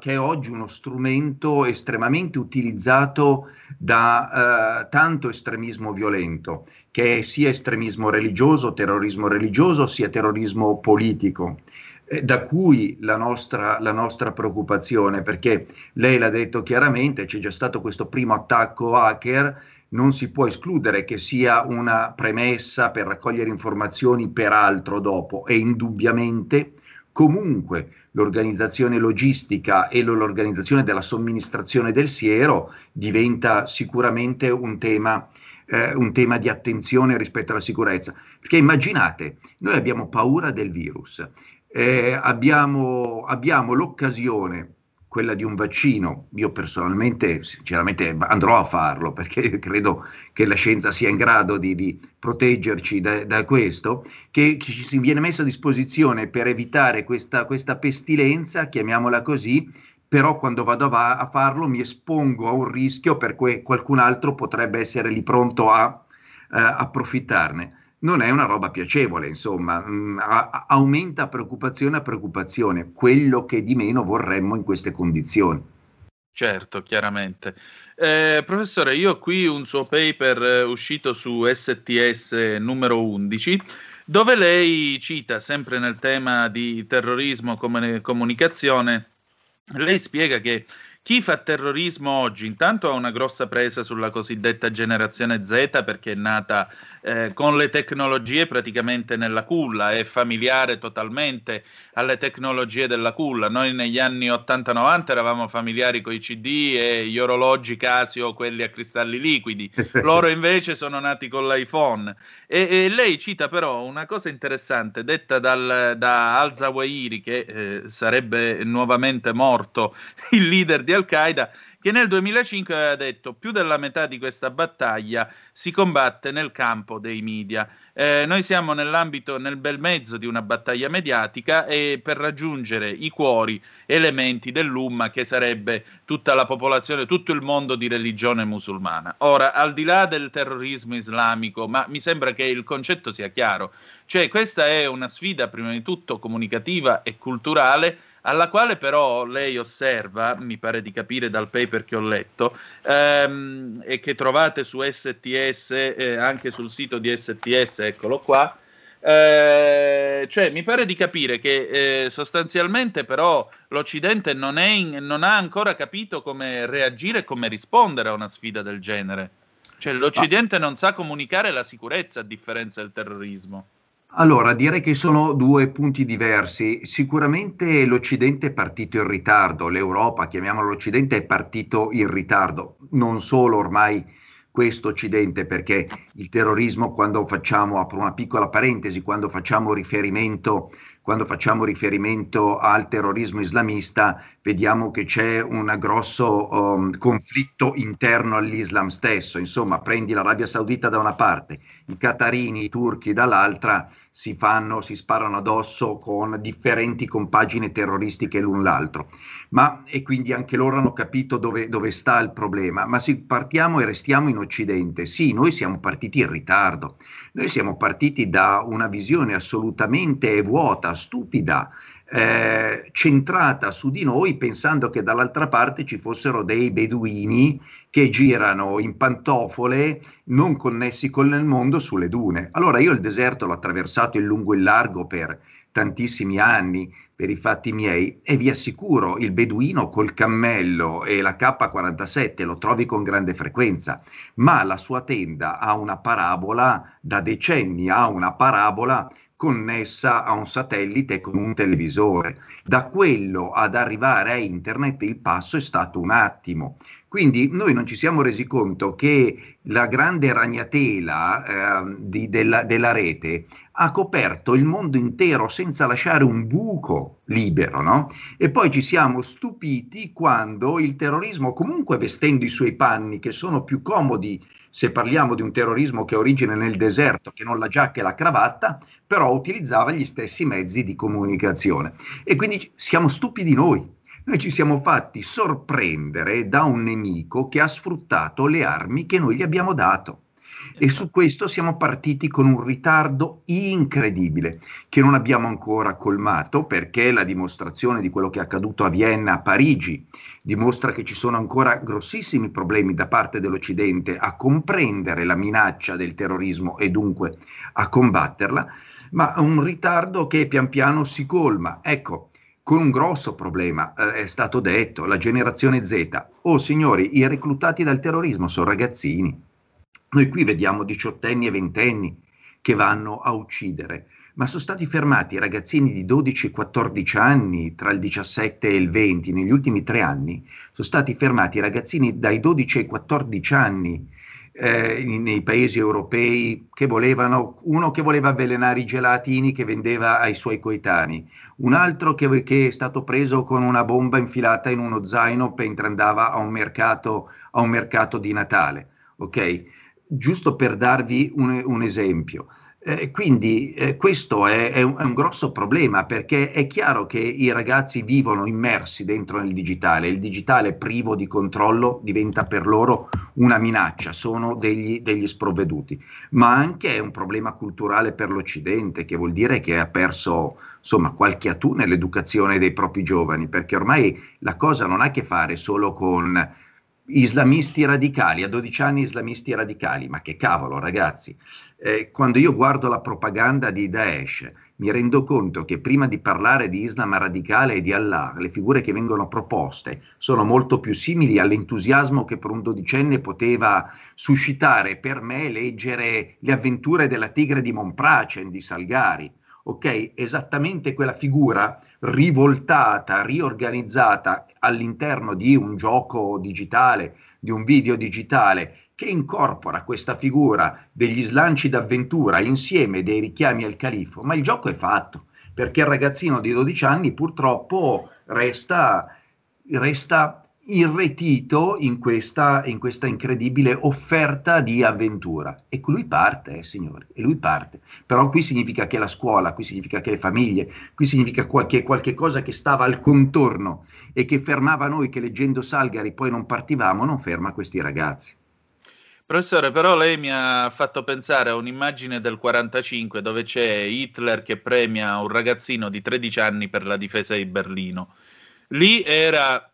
è oggi uno strumento estremamente utilizzato da tanto estremismo violento, che è sia estremismo religioso, sia terrorismo politico. Da cui la nostra preoccupazione, perché lei l'ha detto chiaramente, c'è già stato questo primo attacco hacker, non si può escludere che sia una premessa per raccogliere informazioni per altro dopo, e indubbiamente comunque l'organizzazione logistica e l'organizzazione della somministrazione del siero diventa sicuramente un tema di attenzione rispetto alla sicurezza, perché immaginate, noi abbiamo paura del virus. Abbiamo l'occasione, quella di un vaccino. Io personalmente, sinceramente, andrò a farlo, perché credo che la scienza sia in grado di proteggerci da questo, che ci si viene messo a disposizione per evitare questa pestilenza, chiamiamola così, però quando vado a farlo mi espongo a un rischio per cui qualcun altro potrebbe essere lì pronto a approfittarne. Non è una roba piacevole, insomma, aumenta preoccupazione a preoccupazione, quello che di meno vorremmo in queste condizioni. Certo, chiaramente. Professore, io ho qui un suo paper uscito su STS numero 11, dove lei cita, sempre nel tema di terrorismo come comunicazione, lei spiega che chi fa terrorismo oggi intanto ha una grossa presa sulla cosiddetta generazione Z, perché è nata con le tecnologie praticamente nella culla, è familiare totalmente alle tecnologie della culla. Noi negli anni 80-90 eravamo familiari con i CD e gli orologi Casio, quelli a cristalli liquidi, loro invece sono nati con l'iPhone. E lei cita però una cosa interessante detta da al-Zawahiri, che sarebbe nuovamente morto, il leader di Al-Qaeda, che nel 2005 aveva detto: più della metà di questa battaglia si combatte nel campo dei media. Noi siamo nel bel mezzo di una battaglia mediatica, e per raggiungere i cuori elementi dell'Umma, che sarebbe tutta la popolazione, tutto il mondo di religione musulmana. Ora, al di là del terrorismo islamico, ma mi sembra che il concetto sia chiaro, cioè questa è una sfida prima di tutto comunicativa e culturale, alla quale però lei osserva, mi pare di capire dal paper che ho letto, e che trovate su STS, anche sul sito di STS, eccolo qua, cioè mi pare di capire che sostanzialmente però l'Occidente non ha ancora capito come reagire e come rispondere a una sfida del genere. Cioè l'Occidente non sa comunicare la sicurezza, a differenza del terrorismo. Allora, direi che sono due punti diversi. Sicuramente l'Occidente è partito in ritardo, l'Europa, chiamiamolo l'Occidente, è partito in ritardo, non solo ormai questo Occidente, perché il terrorismo, apro una piccola parentesi, quando facciamo riferimento al terrorismo islamista, vediamo che c'è un grosso conflitto interno all'Islam stesso. Insomma, prendi l'Arabia Saudita da una parte, i catarini, i turchi dall'altra, si sparano addosso con differenti compagini terroristiche l'un l'altro. E quindi anche loro hanno capito dove sta il problema. Ma se partiamo e restiamo in Occidente, sì, noi siamo partiti in ritardo. Noi siamo partiti da una visione assolutamente vuota, stupida, centrata su di noi, pensando che dall'altra parte ci fossero dei beduini che girano in pantofole, non connessi con il mondo, sulle dune. Allora, io il deserto l'ho attraversato in lungo e in largo per tantissimi anni per i fatti miei, e vi assicuro il beduino col cammello e la K47 lo trovi con grande frequenza, ma la sua tenda ha una parabola, da decenni ha una parabola connessa a un satellite con un televisore. Da quello ad arrivare a internet il passo è stato un attimo. Quindi noi non ci siamo resi conto che la grande ragnatela della rete ha coperto il mondo intero senza lasciare un buco libero, no? E poi ci siamo stupiti quando il terrorismo, comunque vestendo i suoi panni, che sono più comodi se parliamo di un terrorismo che ha origine nel deserto, che non la giacca e la cravatta, però utilizzava gli stessi mezzi di comunicazione. E quindi siamo stupidi noi. Noi ci siamo fatti sorprendere da un nemico che ha sfruttato le armi che noi gli abbiamo dato. E su questo siamo partiti con un ritardo incredibile che non abbiamo ancora colmato, perché la dimostrazione di quello che è accaduto a Vienna, a Parigi, dimostra che ci sono ancora grossissimi problemi da parte dell'Occidente a comprendere la minaccia del terrorismo e dunque a combatterla, ma un ritardo che pian piano si colma. Ecco, con un grosso problema, è stato detto, la generazione Z. Oh signori, i reclutati dal terrorismo sono ragazzini. Noi qui vediamo 18enni e 20enni che vanno a uccidere, ma sono stati fermati ragazzini di 12 e 14 anni, tra il 17 e il 20, negli ultimi 3 anni, sono stati fermati ragazzini dai 12 ai 14 anni nei paesi europei che volevano, uno che voleva avvelenare i gelatini che vendeva ai suoi coetanei, un altro che è stato preso con una bomba infilata in uno zaino mentre andava a un mercato di Natale, ok? Giusto per darvi un esempio. Quindi questo è un grosso problema, perché è chiaro che i ragazzi vivono immersi dentro nel digitale, il digitale privo di controllo diventa per loro una minaccia, sono degli sprovveduti, ma anche è un problema culturale per l'Occidente, che vuol dire che ha perso insomma qualche attu nell'educazione dei propri giovani, perché ormai la cosa non ha a che fare solo con islamisti radicali, a 12 anni islamisti radicali, ma che cavolo ragazzi, quando io guardo la propaganda di Daesh mi rendo conto che prima di parlare di Islam radicale e di Allah, le figure che vengono proposte sono molto più simili all'entusiasmo che per un dodicenne poteva suscitare per me leggere Le avventure della tigre di Monpracen di Salgari. Ok, esattamente quella figura rivoltata, riorganizzata all'interno di un gioco digitale, di un video digitale, che incorpora questa figura degli slanci d'avventura insieme dei richiami al califo, ma il gioco è fatto, perché il ragazzino di 12 anni purtroppo resta irretito in questa incredibile offerta di avventura, e lui parte, signori, e lui parte. Però qui significa che la scuola, qui significa che le famiglie, qui significa che qualche cosa che stava al contorno e che fermava noi che leggendo Salgari poi non partivamo, non ferma questi ragazzi. Professore, però lei mi ha fatto pensare a un'immagine del 45 dove c'è Hitler che premia un ragazzino di 13 anni per la difesa di Berlino. Lì era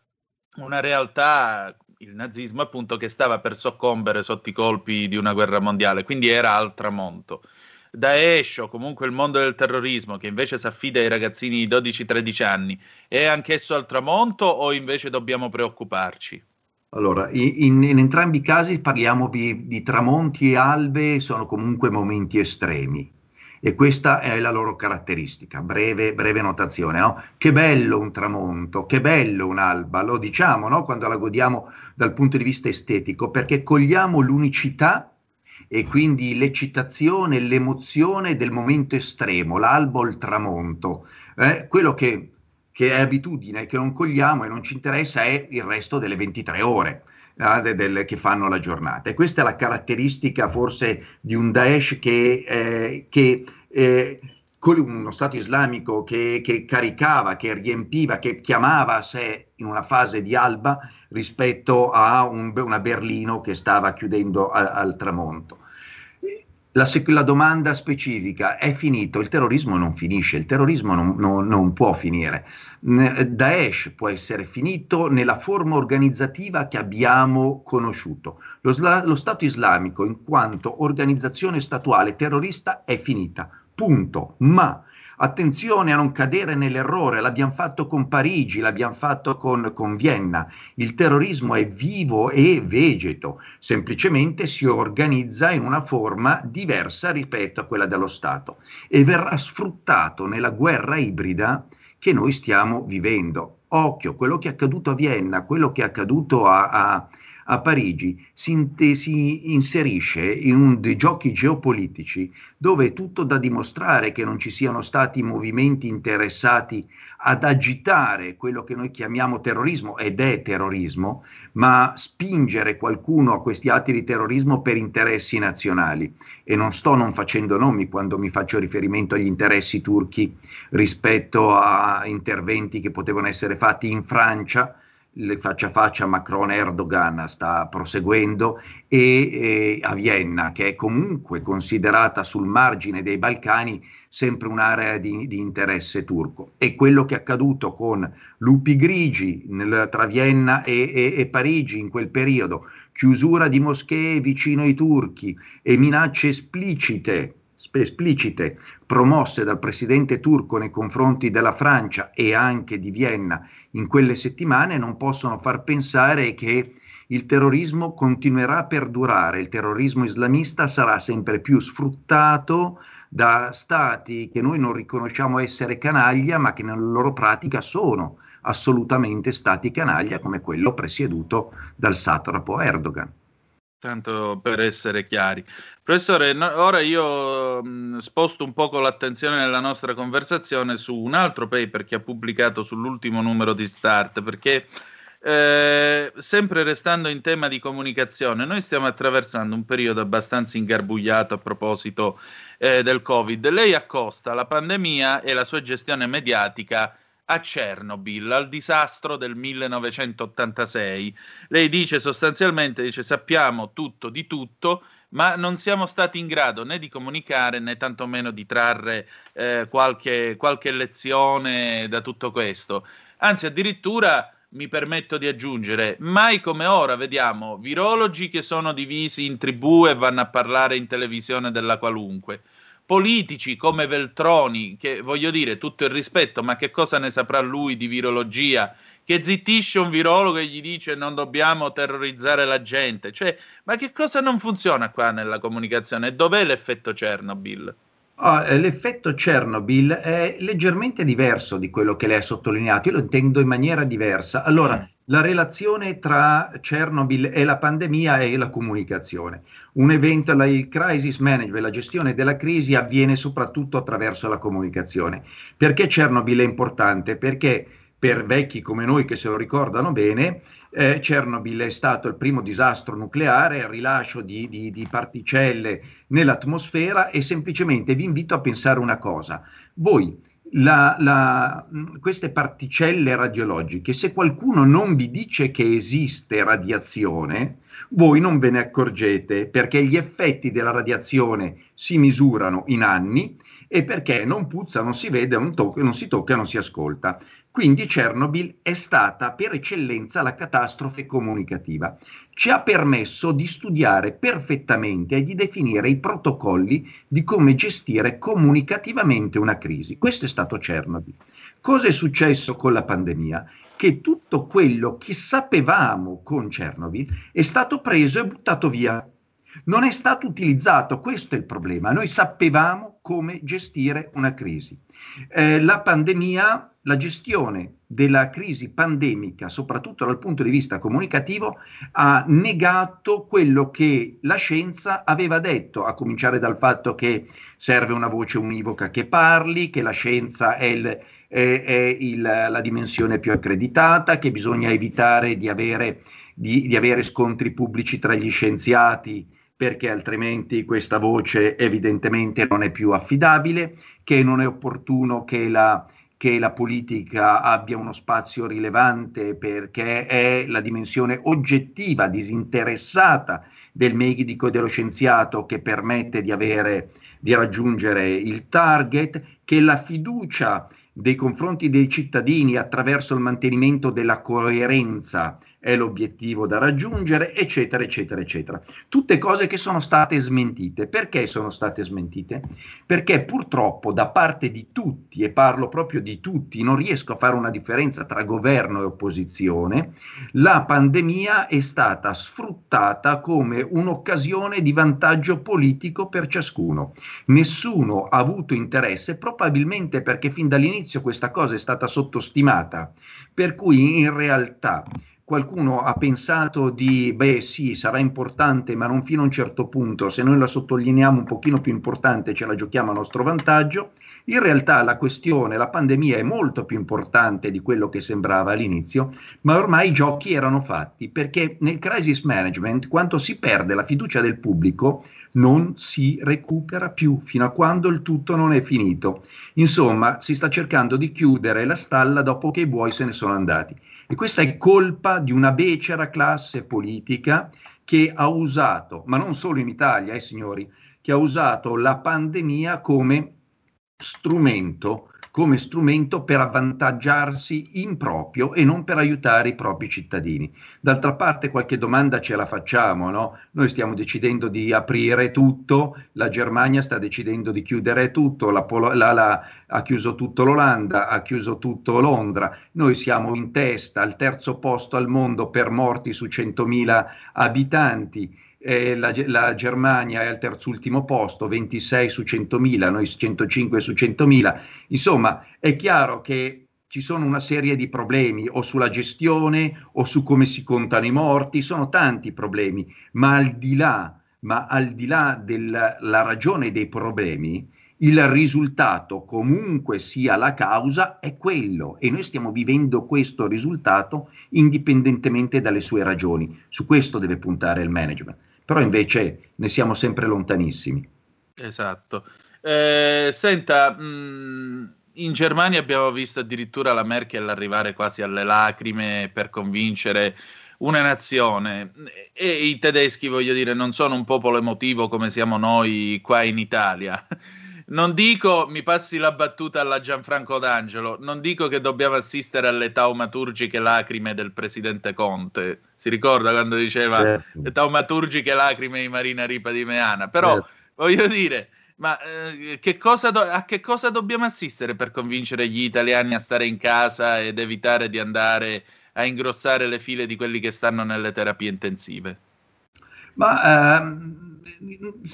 una realtà, il nazismo appunto, che stava per soccombere sotto i colpi di una guerra mondiale, quindi era al tramonto. Daesh, o comunque il mondo del terrorismo, che invece si affida ai ragazzini di 12-13 anni, è anch'esso al tramonto o invece dobbiamo preoccuparci? Allora, in entrambi i casi parliamo di tramonti e albe, sono comunque momenti estremi. E questa è la loro caratteristica, breve notazione, no? Che bello un tramonto, che bello un'alba, lo diciamo, no? Quando la godiamo dal punto di vista estetico, perché cogliamo l'unicità e quindi l'eccitazione, l'emozione del momento estremo, l'alba o il tramonto, quello che è abitudine, che non cogliamo e non ci interessa è il resto delle 23 ore. Che fanno la giornata, e questa è la caratteristica forse di un Daesh che con uno Stato Islamico che caricava, che riempiva, che chiamava a sé in una fase di alba rispetto a una Berlino che stava chiudendo al tramonto. La domanda specifica è: finito? Il terrorismo non finisce, il terrorismo non può finire. Daesh può essere finito nella forma organizzativa che abbiamo conosciuto. Lo Stato Islamico in quanto organizzazione statuale terrorista è finita, punto. Ma Attenzione a non cadere nell'errore, l'abbiamo fatto con Parigi, l'abbiamo fatto con Vienna. Il terrorismo è vivo e vegeto, semplicemente si organizza in una forma diversa rispetto a quella dello Stato e verrà sfruttato nella guerra ibrida che noi stiamo vivendo. Occhio, quello che è accaduto a Vienna, quello che è accaduto a Parigi si inserisce in un dei giochi geopolitici dove è tutto da dimostrare che non ci siano stati movimenti interessati ad agitare quello che noi chiamiamo terrorismo, ed è terrorismo, ma spingere qualcuno a questi atti di terrorismo per interessi nazionali. E non sto non facendo nomi quando mi faccio riferimento agli interessi turchi rispetto a interventi che potevano essere fatti in Francia. Le faccia a faccia Macron-Erdogan sta proseguendo e a Vienna, che è comunque considerata sul margine dei Balcani sempre un'area di interesse turco, e quello che è accaduto con lupi grigi tra Vienna e Parigi in quel periodo, chiusura di moschee vicino ai turchi e minacce esplicite promosse dal presidente turco nei confronti della Francia e anche di Vienna in quelle settimane, non possono far pensare che il terrorismo continuerà a perdurare. Il terrorismo islamista sarà sempre più sfruttato da stati che noi non riconosciamo essere canaglia, ma che nella loro pratica sono assolutamente stati canaglia, come quello presieduto dal satrapo Erdogan. Tanto per essere chiari. Professore, ora io sposto un poco l'attenzione nella nostra conversazione su un altro paper che ha pubblicato sull'ultimo numero di Start, perché sempre restando in tema di comunicazione, noi stiamo attraversando un periodo abbastanza ingarbugliato a proposito del Covid. Lei accosta la pandemia e la sua gestione mediatica a Chernobyl, al disastro del 1986. Lei dice sostanzialmente, sappiamo tutto di tutto, ma non siamo stati in grado né di comunicare né tantomeno di trarre qualche lezione da tutto questo. Anzi, addirittura, mi permetto di aggiungere, mai come ora vediamo virologi che sono divisi in tribù e vanno a parlare in televisione della qualunque. Politici come Veltroni, che voglio dire, tutto il rispetto, ma che cosa ne saprà lui di virologia, che zittisce un virologo e gli dice non dobbiamo terrorizzare la gente. Cioè, ma che cosa non funziona qua nella comunicazione? Dov'è l'effetto Chernobyl? L'effetto Chernobyl è leggermente diverso di quello che lei ha sottolineato, io lo intendo in maniera diversa. Allora, la relazione tra Chernobyl e la pandemia è la comunicazione. Un evento, il crisis management, la gestione della crisi avviene soprattutto attraverso la comunicazione. Perché Chernobyl è importante? Perché per vecchi come noi che se lo ricordano bene, Chernobyl è stato il primo disastro nucleare, il rilascio di particelle nell'atmosfera, e semplicemente vi invito a pensare una cosa. Voi, queste particelle radiologiche, se qualcuno non vi dice che esiste radiazione, voi non ve ne accorgete, perché gli effetti della radiazione si misurano in anni e perché non puzza, non si vede, non si tocca, non si ascolta. Quindi Chernobyl è stata per eccellenza la catastrofe comunicativa. Ci ha permesso di studiare perfettamente e di definire i protocolli di come gestire comunicativamente una crisi. Questo è stato Chernobyl. Cosa è successo con la pandemia? Che tutto quello che sapevamo con Chernobyl è stato preso e buttato via. Non è stato utilizzato, questo è il problema. Noi sapevamo come gestire una crisi. La pandemia... La gestione della crisi pandemica, soprattutto dal punto di vista comunicativo, ha negato quello che la scienza aveva detto, a cominciare dal fatto che serve una voce univoca che parli, che la scienza è la dimensione più accreditata, che bisogna evitare di avere scontri pubblici tra gli scienziati, perché altrimenti questa voce evidentemente non è più affidabile, che non è opportuno che la politica abbia uno spazio rilevante, perché è la dimensione oggettiva, disinteressata del medico e dello scienziato che permette di raggiungere il target, che la fiducia dei confronti dei cittadini attraverso il mantenimento della coerenza è l'obiettivo da raggiungere, eccetera, eccetera, eccetera. Tutte cose che sono state smentite. Perché sono state smentite? Perché purtroppo da parte di tutti, e parlo proprio di tutti, non riesco a fare una differenza tra governo e opposizione, la pandemia è stata sfruttata come un'occasione di vantaggio politico per ciascuno. Nessuno ha avuto interesse, probabilmente perché fin dall'inizio questa cosa è stata sottostimata, per cui in realtà qualcuno ha pensato di, beh sì, sarà importante, ma non fino a un certo punto, se noi la sottolineiamo un pochino più importante ce la giochiamo a nostro vantaggio. In realtà la questione, la pandemia è molto più importante di quello che sembrava all'inizio, ma ormai i giochi erano fatti, perché nel crisis management, quando si perde la fiducia del pubblico, non si recupera più fino a quando il tutto non è finito. Insomma, si sta cercando di chiudere la stalla dopo che i buoi se ne sono andati. E questa è colpa di una becera classe politica che ha usato, ma non solo in Italia, signori, che ha usato la pandemia come strumento per avvantaggiarsi in proprio e non per aiutare i propri cittadini. D'altra parte qualche domanda ce la facciamo, no? Noi stiamo decidendo di aprire tutto, la Germania sta decidendo di chiudere tutto, ha chiuso tutto l'Olanda, ha chiuso tutto Londra, noi siamo in testa al terzo posto al mondo per morti su 100.000 abitanti. La Germania è al terzultimo posto, 26 su 100.000, noi 105 su 100.000. Insomma, è chiaro che ci sono una serie di problemi o sulla gestione o su come si contano i morti, sono tanti problemi, ma al di là della ragione dei problemi, il risultato, comunque sia la causa, è quello, e noi stiamo vivendo questo risultato indipendentemente dalle sue ragioni. Su questo deve puntare il management. Però invece ne siamo sempre lontanissimi. Esatto. Senta, in Germania abbiamo visto addirittura la Merkel arrivare quasi alle lacrime per convincere una nazione, e i tedeschi, voglio dire, non sono un popolo emotivo come siamo noi qua in Italia. Non dico, mi passi la battuta alla Gianfranco D'Angelo, non dico che dobbiamo assistere alle taumaturgiche lacrime del presidente Conte. Si ricorda quando diceva certo, le taumaturgiche lacrime di Marina Ripa di Meana? Però, certo, voglio dire, ma a che cosa dobbiamo assistere per convincere gli italiani a stare in casa ed evitare di andare a ingrossare le file di quelli che stanno nelle terapie intensive? Ma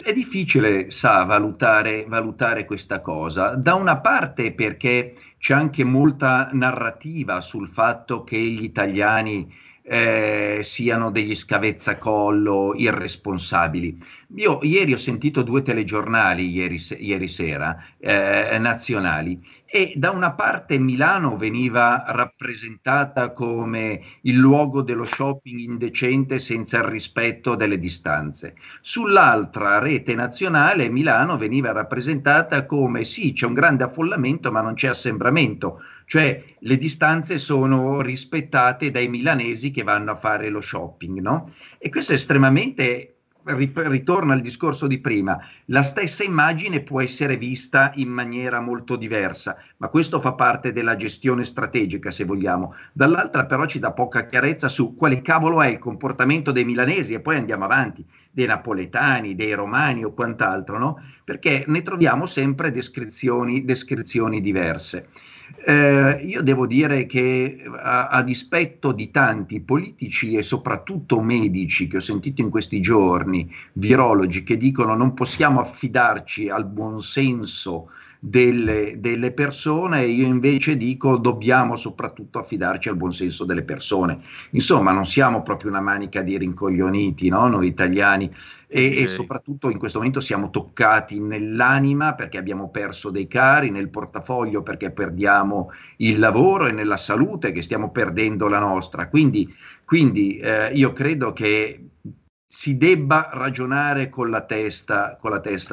è difficile, sa, valutare questa cosa. Da una parte perché c'è anche molta narrativa sul fatto che gli italiani siano degli scavezzacollo irresponsabili. Io ieri ho sentito due telegiornali ieri sera nazionali, e da una parte Milano veniva rappresentata come il luogo dello shopping indecente senza il rispetto delle distanze, sull'altra rete nazionale Milano veniva rappresentata come sì, c'è un grande affollamento ma non c'è assembramento, cioè le distanze sono rispettate dai milanesi che vanno a fare lo shopping, no? E questo è estremamente... Ritorno al discorso di prima, la stessa immagine può essere vista in maniera molto diversa, ma questo fa parte della gestione strategica, se vogliamo. Dall'altra però ci dà poca chiarezza su quale cavolo è il comportamento dei milanesi, e poi andiamo avanti, dei napoletani, dei romani o quant'altro, no? Perché ne troviamo sempre descrizioni diverse. Io devo dire che a dispetto di tanti politici e soprattutto medici che ho sentito in questi giorni, virologi che dicono non possiamo affidarci al buonsenso delle persone, io invece dico dobbiamo soprattutto affidarci al buonsenso delle persone. Insomma, non siamo proprio una manica di rincoglioniti, no? Noi italiani. E soprattutto in questo momento siamo toccati nell'anima perché abbiamo perso dei cari, nel portafoglio perché perdiamo il lavoro, e nella salute che stiamo perdendo la nostra. Quindi io credo che si debba ragionare con la testa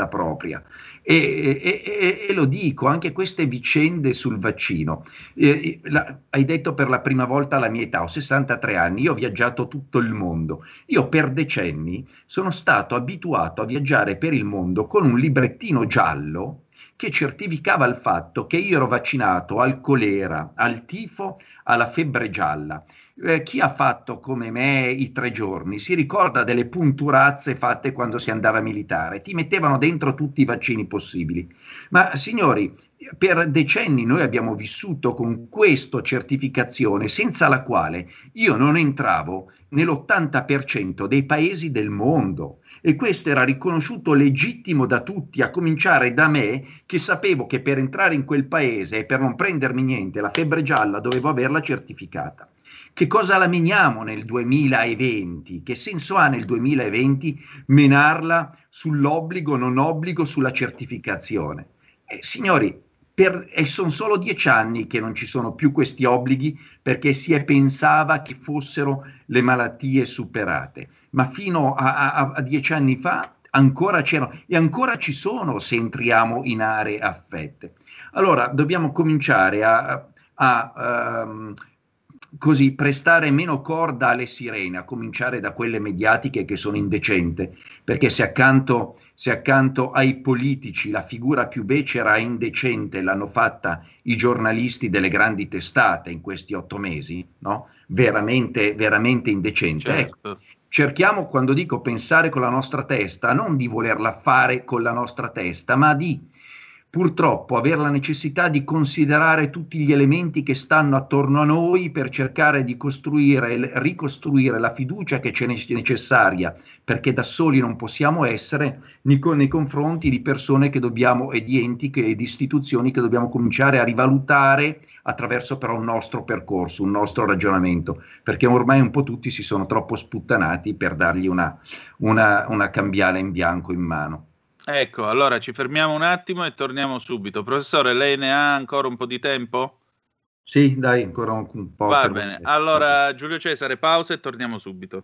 propria. E lo dico, anche queste vicende sul vaccino, hai detto per la prima volta la mia età, ho 63 anni, io ho viaggiato tutto il mondo, io per decenni sono stato abituato a viaggiare per il mondo con un librettino giallo che certificava il fatto che io ero vaccinato al colera, al tifo, alla febbre gialla. Chi ha fatto come me i 3 giorni si ricorda delle punturazze fatte quando si andava militare, ti mettevano dentro tutti i vaccini possibili. Ma signori, per decenni noi abbiamo vissuto con questa certificazione, senza la quale io non entravo nell'80% dei paesi del mondo. E questo era riconosciuto legittimo da tutti, a cominciare da me, che sapevo che per entrare in quel paese e per non prendermi niente, la febbre gialla, dovevo averla certificata. Che cosa la meniamo nel 2020? Che senso ha nel 2020 menarla sull'obbligo, non obbligo, sulla certificazione? Signori, sono solo 10 anni che non ci sono più questi obblighi, perché si pensava che fossero le malattie superate, ma fino a 10 anni fa ancora c'erano e ancora ci sono se entriamo in aree affette. Allora dobbiamo cominciare a prestare meno corda alle sirene, a cominciare da quelle mediatiche che sono indecente, perché se accanto ai politici la figura più becera e indecente l'hanno fatta i giornalisti delle grandi testate in questi 8 mesi, no? Veramente, veramente indecente. Certo. Ecco, cerchiamo, quando dico pensare con la nostra testa, non di volerla fare con la nostra testa, ma di purtroppo avere la necessità di considerare tutti gli elementi che stanno attorno a noi per cercare di costruire, ricostruire la fiducia che c'è necessaria, perché da soli non possiamo essere, nei confronti di persone che dobbiamo, e di enti e di istituzioni che dobbiamo cominciare a rivalutare attraverso però un nostro percorso, un nostro ragionamento, perché ormai un po' tutti si sono troppo sputtanati per dargli una cambiale in bianco in mano. Ecco, allora ci fermiamo un attimo e torniamo subito. Professore, lei ne ha ancora un po' di tempo? Sì, dai, ancora un po'. Va bene, allora Giulio Cesare, pausa e torniamo subito.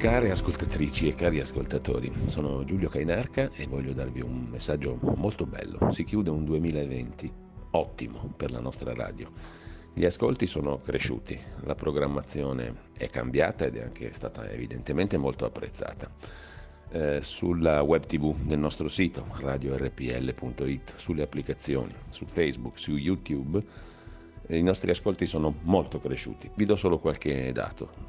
Care ascoltatrici e cari ascoltatori, sono Giulio Cainarca e voglio darvi un messaggio molto bello. Si chiude un 2020 ottimo per la nostra radio. Gli ascolti sono cresciuti, la programmazione è cambiata ed è anche stata evidentemente molto apprezzata. Sulla web tv del nostro sito radiorpl.it, sulle applicazioni, su Facebook, su YouTube, i nostri ascolti sono molto cresciuti. Vi do solo qualche dato.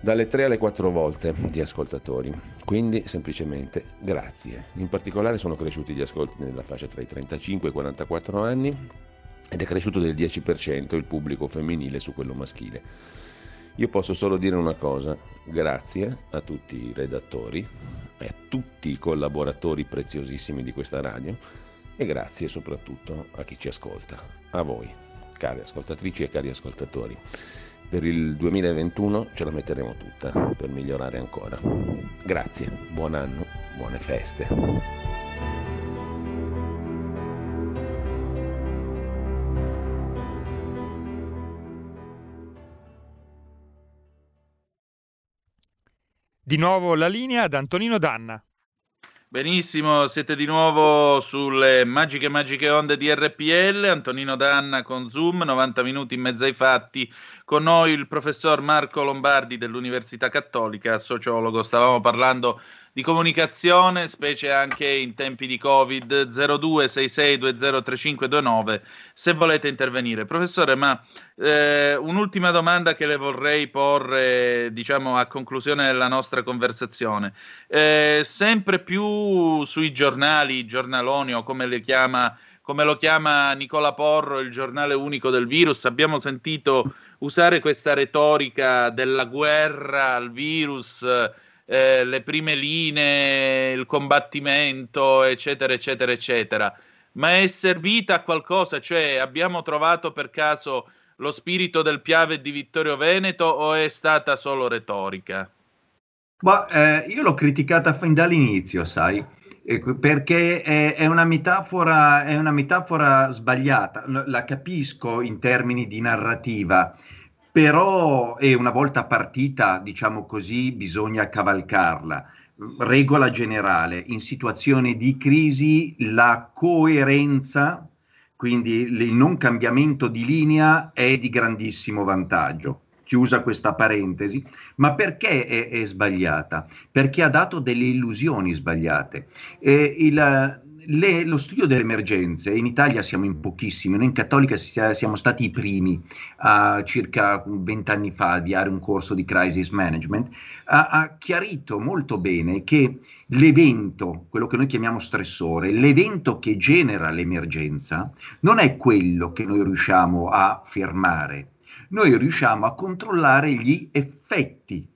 dalle 3 alle 4 volte di ascoltatori. Quindi, semplicemente, grazie. In particolare sono cresciuti gli ascolti nella fascia tra i 35 e i 44 anni ed è cresciuto del 10% il pubblico femminile su quello maschile. Io posso solo dire una cosa: grazie a tutti i redattori, a tutti i collaboratori preziosissimi di questa radio e grazie soprattutto a chi ci ascolta, a voi, care ascoltatrici e cari ascoltatori. Per il 2021 ce la metteremo tutta per migliorare ancora. Grazie, buon anno, buone feste. Di nuovo la linea ad Antonino Danna. Benissimo, siete di nuovo sulle magiche onde di RPL, Antonino Danna con Zoom, 90 minuti in mezzo ai fatti, con noi il professor Marco Lombardi dell'Università Cattolica, sociologo. Stavamo parlando di comunicazione, specie anche in tempi di Covid. 0266203529 se volete intervenire. Professore, ma un'ultima domanda che le vorrei porre, diciamo, a conclusione della nostra conversazione. Sempre più sui giornali, giornaloni o come lo chiama Nicola Porro, il giornale unico del virus, abbiamo sentito usare questa retorica della guerra al virus, le prime linee, il combattimento, eccetera, eccetera, eccetera. Ma è servita a qualcosa? Cioè, abbiamo trovato per caso lo spirito del Piave di Vittorio Veneto o è stata solo retorica? Io l'ho criticata fin dall'inizio, sai, perché è una metafora sbagliata. La capisco in termini di narrativa, però una volta partita, diciamo così, bisogna cavalcarla. Regola generale: in situazioni di crisi la coerenza, quindi il non cambiamento di linea, è di grandissimo vantaggio. Chiusa questa parentesi. Ma perché è sbagliata? Perché ha dato delle illusioni sbagliate. Lo studio delle emergenze, in Italia siamo in pochissimi, noi in Cattolica siamo stati i primi a circa 20 anni fa a avviare un corso di crisis management, ha chiarito molto bene che l'evento, quello che noi chiamiamo stressore, l'evento che genera l'emergenza non è quello che noi riusciamo a fermare, noi riusciamo a controllare gli effetti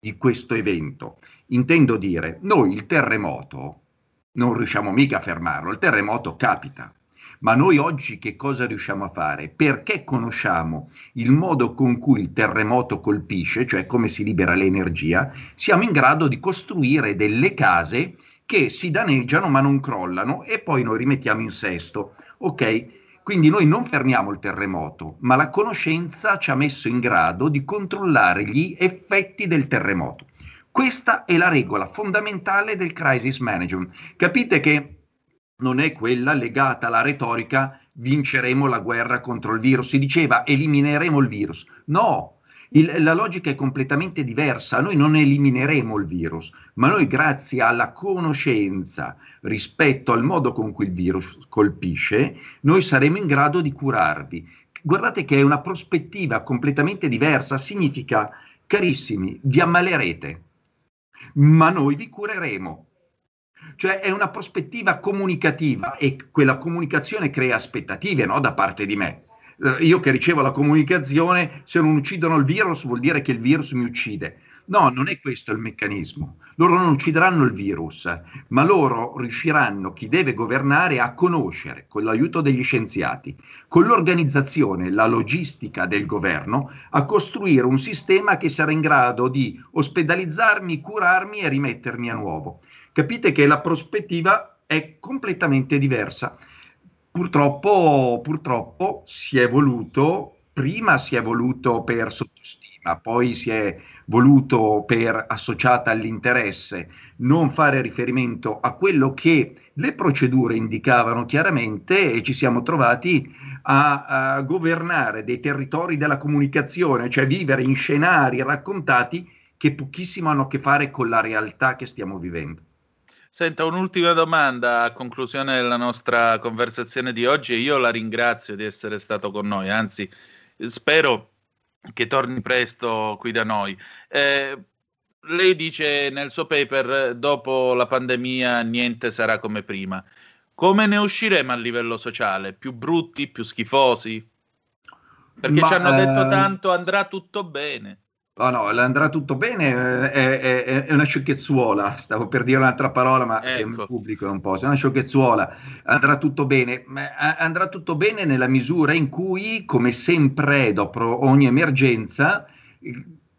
di questo evento. Intendo dire, noi il terremoto non riusciamo mica a fermarlo, il terremoto capita, ma noi oggi che cosa riusciamo a fare? Perché conosciamo il modo con cui il terremoto colpisce, cioè come si libera l'energia, siamo in grado di costruire delle case che si danneggiano ma non crollano e poi noi rimettiamo in sesto, ok? Quindi noi non fermiamo il terremoto, ma la conoscenza ci ha messo in grado di controllare gli effetti del terremoto. Questa è la regola fondamentale del crisis management. Capite che non è quella legata alla retorica vinceremo la guerra contro il virus, si diceva elimineremo il virus. No, la logica è completamente diversa, noi non elimineremo il virus, ma noi grazie alla conoscenza rispetto al modo con cui il virus colpisce, noi saremo in grado di curarvi. Guardate che è una prospettiva completamente diversa, significa carissimi, vi ammalerete, ma noi vi cureremo. Cioè è una prospettiva comunicativa e quella comunicazione crea aspettative, no, da parte di me. Io che ricevo la comunicazione, se non uccidono il virus vuol dire che il virus mi uccide. No, non è questo il meccanismo. Loro non uccideranno il virus, ma loro riusciranno, chi deve governare, a conoscere, con l'aiuto degli scienziati, con l'organizzazione, la logistica del governo, a costruire un sistema che sarà in grado di ospedalizzarmi, curarmi e rimettermi a nuovo. Capite che la prospettiva è completamente diversa. Purtroppo si è voluto per sottostima, poi si è voluto per associata all'interesse, non fare riferimento a quello che le procedure indicavano chiaramente e ci siamo trovati a governare dei territori della comunicazione, cioè vivere in scenari raccontati che pochissimo hanno a che fare con la realtà che stiamo vivendo. Senta, un'ultima domanda a conclusione della nostra conversazione di oggi, e io la ringrazio di essere stato con noi, anzi spero che torni presto qui da noi. Lei dice nel suo paper, dopo la pandemia niente sarà come prima. Come ne usciremo a livello sociale? Più brutti, più schifosi? Perché ci hanno detto tanto, andrà tutto bene. No, andrà tutto bene, è una sciocchezzuola, stavo per dire un'altra parola ma ecco. Il pubblico è un po', è una sciocchezzuola, andrà tutto bene, ma andrà tutto bene nella misura in cui, come sempre dopo ogni emergenza,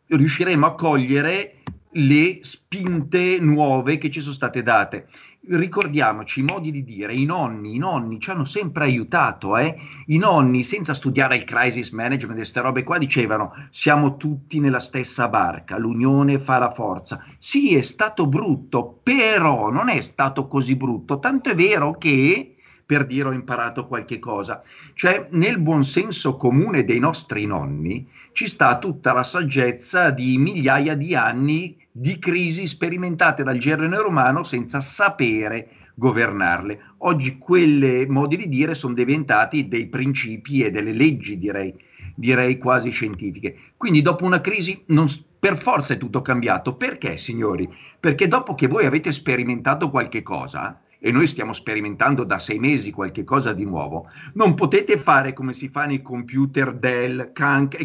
riusciremo a cogliere le spinte nuove che ci sono state date. ricordiamoci i modi di dire, i nonni ci hanno sempre aiutato, i nonni senza studiare il crisis management e queste robe qua dicevano siamo tutti nella stessa barca, l'unione fa la forza. Sì, è stato brutto, però non è stato così brutto, tanto è vero che, per dire, ho imparato qualche cosa, cioè nel buon senso comune dei nostri nonni ci sta tutta la saggezza di migliaia di anni di crisi sperimentate dal genere romano senza sapere governarle. Oggi quelle modi di dire sono diventati dei principi e delle leggi, direi quasi scientifiche. Quindi dopo una crisi non, per forza è tutto cambiato. Perché, signori? Perché dopo che voi avete sperimentato qualche cosa, e noi stiamo sperimentando da 6 mesi qualche cosa di nuovo, non potete fare come si fa nei computer Dell e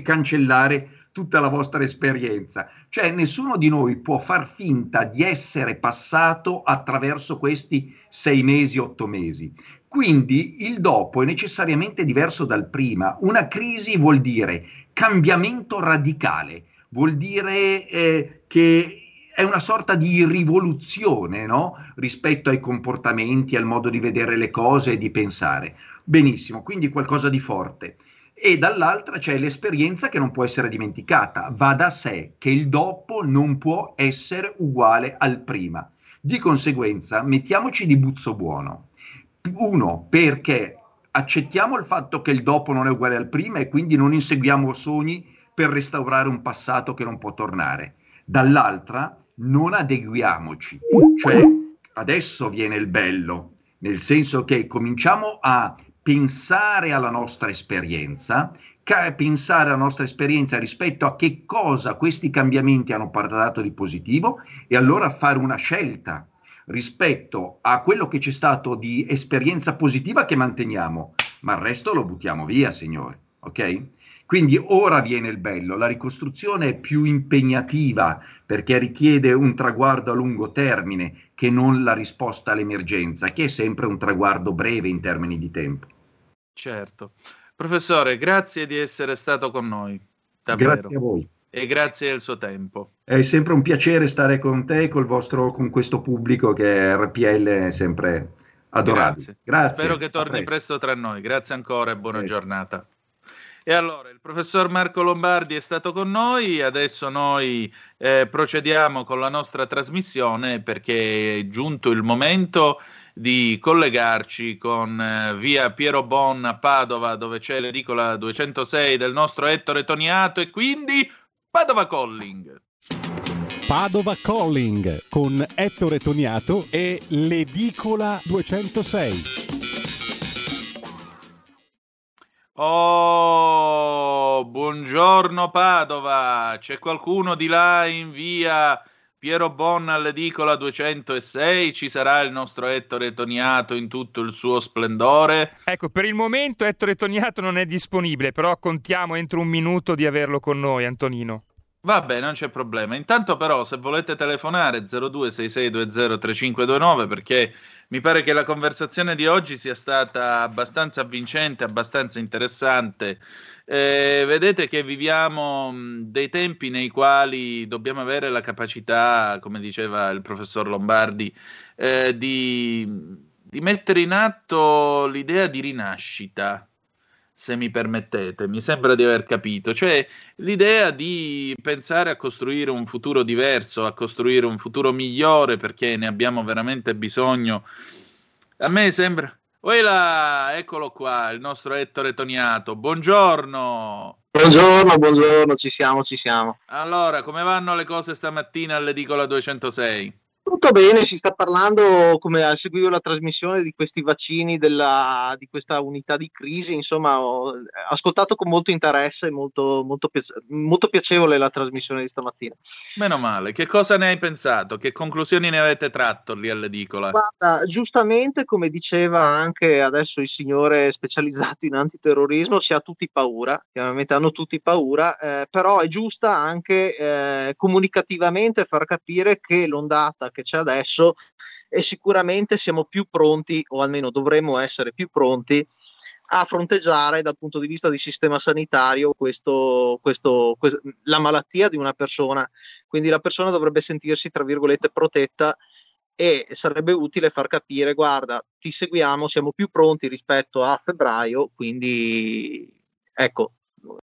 cancellare tutta la vostra esperienza, cioè nessuno di noi può far finta di essere passato attraverso questi 6 mesi, 8 mesi, quindi il dopo è necessariamente diverso dal prima. Una crisi vuol dire cambiamento radicale, vuol dire che è una sorta di rivoluzione, no? Rispetto ai comportamenti, al modo di vedere le cose e di pensare. Benissimo, quindi qualcosa di forte. E dall'altra c'è l'esperienza che non può essere dimenticata, va da sé che il dopo non può essere uguale al prima. Di conseguenza mettiamoci di buzzo buono. Uno, perché accettiamo il fatto che il dopo non è uguale al prima e quindi non inseguiamo sogni per restaurare un passato che non può tornare. Dall'altra non adeguiamoci, cioè adesso viene il bello, nel senso che cominciamo a pensare alla nostra esperienza, rispetto a che cosa questi cambiamenti hanno portato di positivo e allora fare una scelta rispetto a quello che c'è stato di esperienza positiva che manteniamo, ma il resto lo buttiamo via, signori, ok? Quindi ora viene il bello, la ricostruzione è più impegnativa perché richiede un traguardo a lungo termine che non la risposta all'emergenza, che è sempre un traguardo breve in termini di tempo. Certo. Professore, grazie di essere stato con noi. Davvero. Grazie a voi. E grazie del suo tempo. È sempre un piacere stare con te e con questo pubblico che RPL è sempre adorabile. Grazie. Spero che torni presto tra noi. Grazie ancora e buona giornata. E allora il professor Marco Lombardi è stato con noi, adesso noi procediamo con la nostra trasmissione perché è giunto il momento di collegarci con via Piero Bon a Padova, dove c'è l'edicola 206 del nostro Ettore Toniato, e quindi Padova Calling. Padova Calling con Ettore Toniato e l'edicola 206. Oh, buongiorno Padova, c'è qualcuno di là in via Piero Bonna all'edicola 206? Ci sarà il nostro Ettore Toniato in tutto il suo splendore? Ecco, per il momento Ettore Toniato non è disponibile, però contiamo entro un minuto di averlo con noi, Antonino. Vabbè, non c'è problema. Intanto però, se volete telefonare 0266203529, perché mi pare che la conversazione di oggi sia stata abbastanza avvincente, abbastanza interessante. Vedete che viviamo dei tempi nei quali dobbiamo avere la capacità, come diceva il professor Lombardi, di mettere in atto l'idea di rinascita. Se mi permettete, mi sembra di aver capito, cioè l'idea di pensare a costruire un futuro diverso, a costruire un futuro migliore, perché ne abbiamo veramente bisogno. A me sembra... Oilà, eccolo qua, il nostro Ettore Toniato, buongiorno! Buongiorno, ci siamo. Allora, come vanno le cose stamattina all'edicola 206? Tutto bene, si sta parlando, come ha seguito la trasmissione, di questi vaccini, di questa unità di crisi, insomma ho ascoltato con molto interesse, molto piacevole la trasmissione di stamattina. Meno male, che cosa ne hai pensato? Che conclusioni ne avete tratto lì all'edicola? Guarda, giustamente come diceva anche adesso il signore specializzato in antiterrorismo, si ha tutti paura, chiaramente hanno tutti paura, però è giusta anche comunicativamente far capire che l'ondata che c'è adesso e sicuramente siamo più pronti, o almeno dovremmo essere più pronti a fronteggiare dal punto di vista del sistema sanitario la malattia di una persona, quindi la persona dovrebbe sentirsi tra virgolette protetta e sarebbe utile far capire: guarda, ti seguiamo, siamo più pronti rispetto a febbraio, quindi ecco,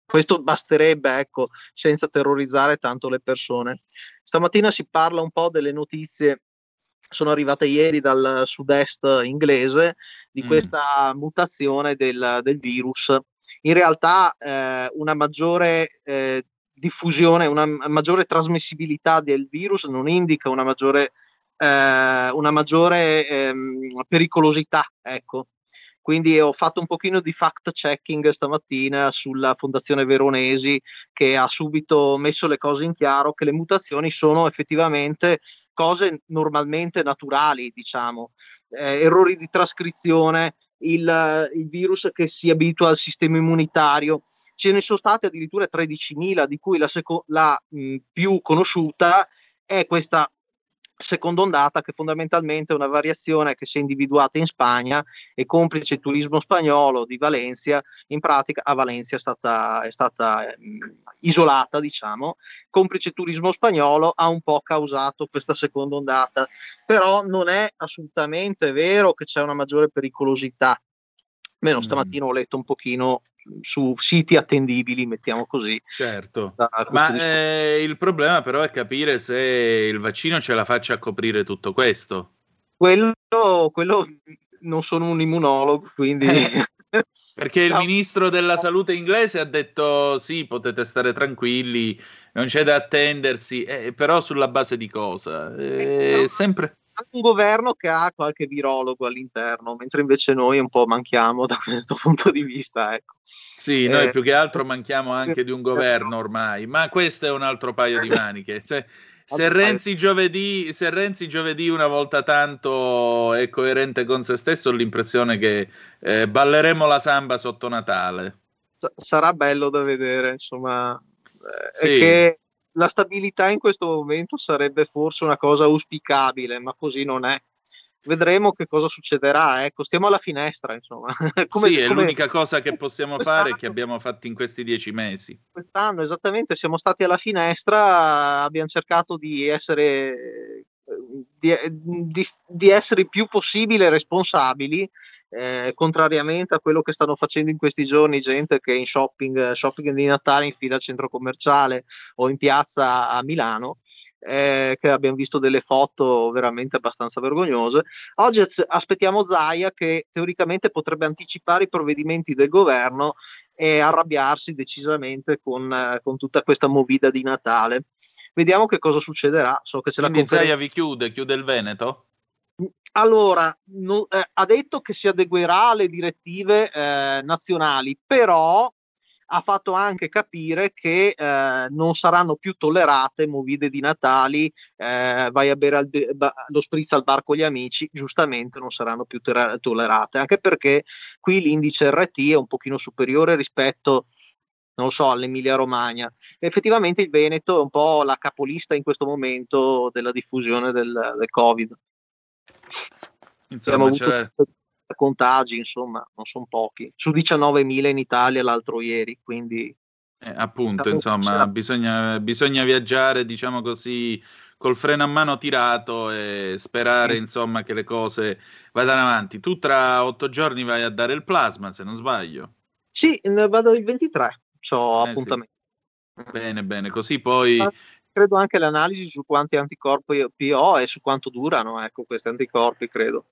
questo basterebbe, ecco, senza terrorizzare tanto le persone. Stamattina si parla un po' delle notizie, sono arrivate ieri dal sud-est inglese, di questa mutazione del virus. In realtà una maggiore diffusione, una maggiore trasmissibilità del virus non indica una maggiore pericolosità, ecco. Quindi ho fatto un pochino di fact checking stamattina sulla Fondazione Veronesi, che ha subito messo le cose in chiaro, che le mutazioni sono effettivamente cose normalmente naturali, diciamo, errori di trascrizione, il virus che si abitua al sistema immunitario. Ce ne sono state addirittura 13.000, di cui la più conosciuta è questa seconda ondata, che fondamentalmente è una variazione che si è individuata in Spagna e, complice il turismo spagnolo di Valencia, in pratica a Valencia è stata isolata, diciamo, complice il turismo spagnolo, ha un po' causato questa seconda ondata, però non è assolutamente vero che c'è una maggiore pericolosità. Meno stamattina ho letto un pochino su siti attendibili, mettiamo così. Certo, ma il problema però è capire se il vaccino ce la faccia a coprire tutto questo. Quello non sono un immunologo, quindi... Perché il ministro della salute inglese ha detto sì, potete stare tranquilli, non c'è da attendersi, però sulla base di cosa? Però... sempre... un governo che ha qualche virologo all'interno, mentre invece noi un po' manchiamo da questo punto di vista, ecco. Sì, noi più che altro manchiamo anche di un governo ormai, ma questo è un altro paio di maniche. Se Renzi giovedì una volta tanto è coerente con se stesso, ho l'impressione che balleremo la samba sotto Natale. Sarà bello da vedere, insomma, sì. Che la stabilità in questo momento sarebbe forse una cosa auspicabile, ma così non è. Vedremo che cosa succederà, ecco, stiamo alla finestra, insomma. È l'unica cosa che possiamo fare, che abbiamo fatto in questi 10 mesi. Quest'anno, esattamente, siamo stati alla finestra, abbiamo cercato di essere... Di essere il più possibile responsabili, contrariamente a quello che stanno facendo in questi giorni, gente che è in shopping di Natale in fila al centro commerciale o in piazza a Milano, che abbiamo visto delle foto veramente abbastanza vergognose. Oggi aspettiamo Zaia, che teoricamente potrebbe anticipare i provvedimenti del governo e arrabbiarsi decisamente con tutta questa movida di Natale. Vediamo che cosa succederà. So che se la Zaia vi chiude il Veneto? Allora, ha detto che si adeguerà alle direttive nazionali, però ha fatto anche capire che non saranno più tollerate movide di Natali, vai a bere lo spritz al bar con gli amici, giustamente non saranno più tollerate, anche perché qui l'indice RT è un pochino superiore rispetto, non so, all'Emilia Romagna. Effettivamente il Veneto è un po' la capolista in questo momento della diffusione del Covid. Insomma, abbiamo avuto contagi, insomma, non sono pochi, su 19.000 in Italia l'altro ieri, quindi... appunto, insomma, bisogna viaggiare, diciamo così, col freno a mano tirato e sperare, insomma, che le cose vadano avanti. Tu tra 8 giorni vai a dare il plasma, se non sbaglio. Sì, vado il 23. C'ho appuntamento. Sì. Bene, così poi... Credo anche l'analisi su quanti anticorpi ho e su quanto durano, ecco, questi anticorpi, credo.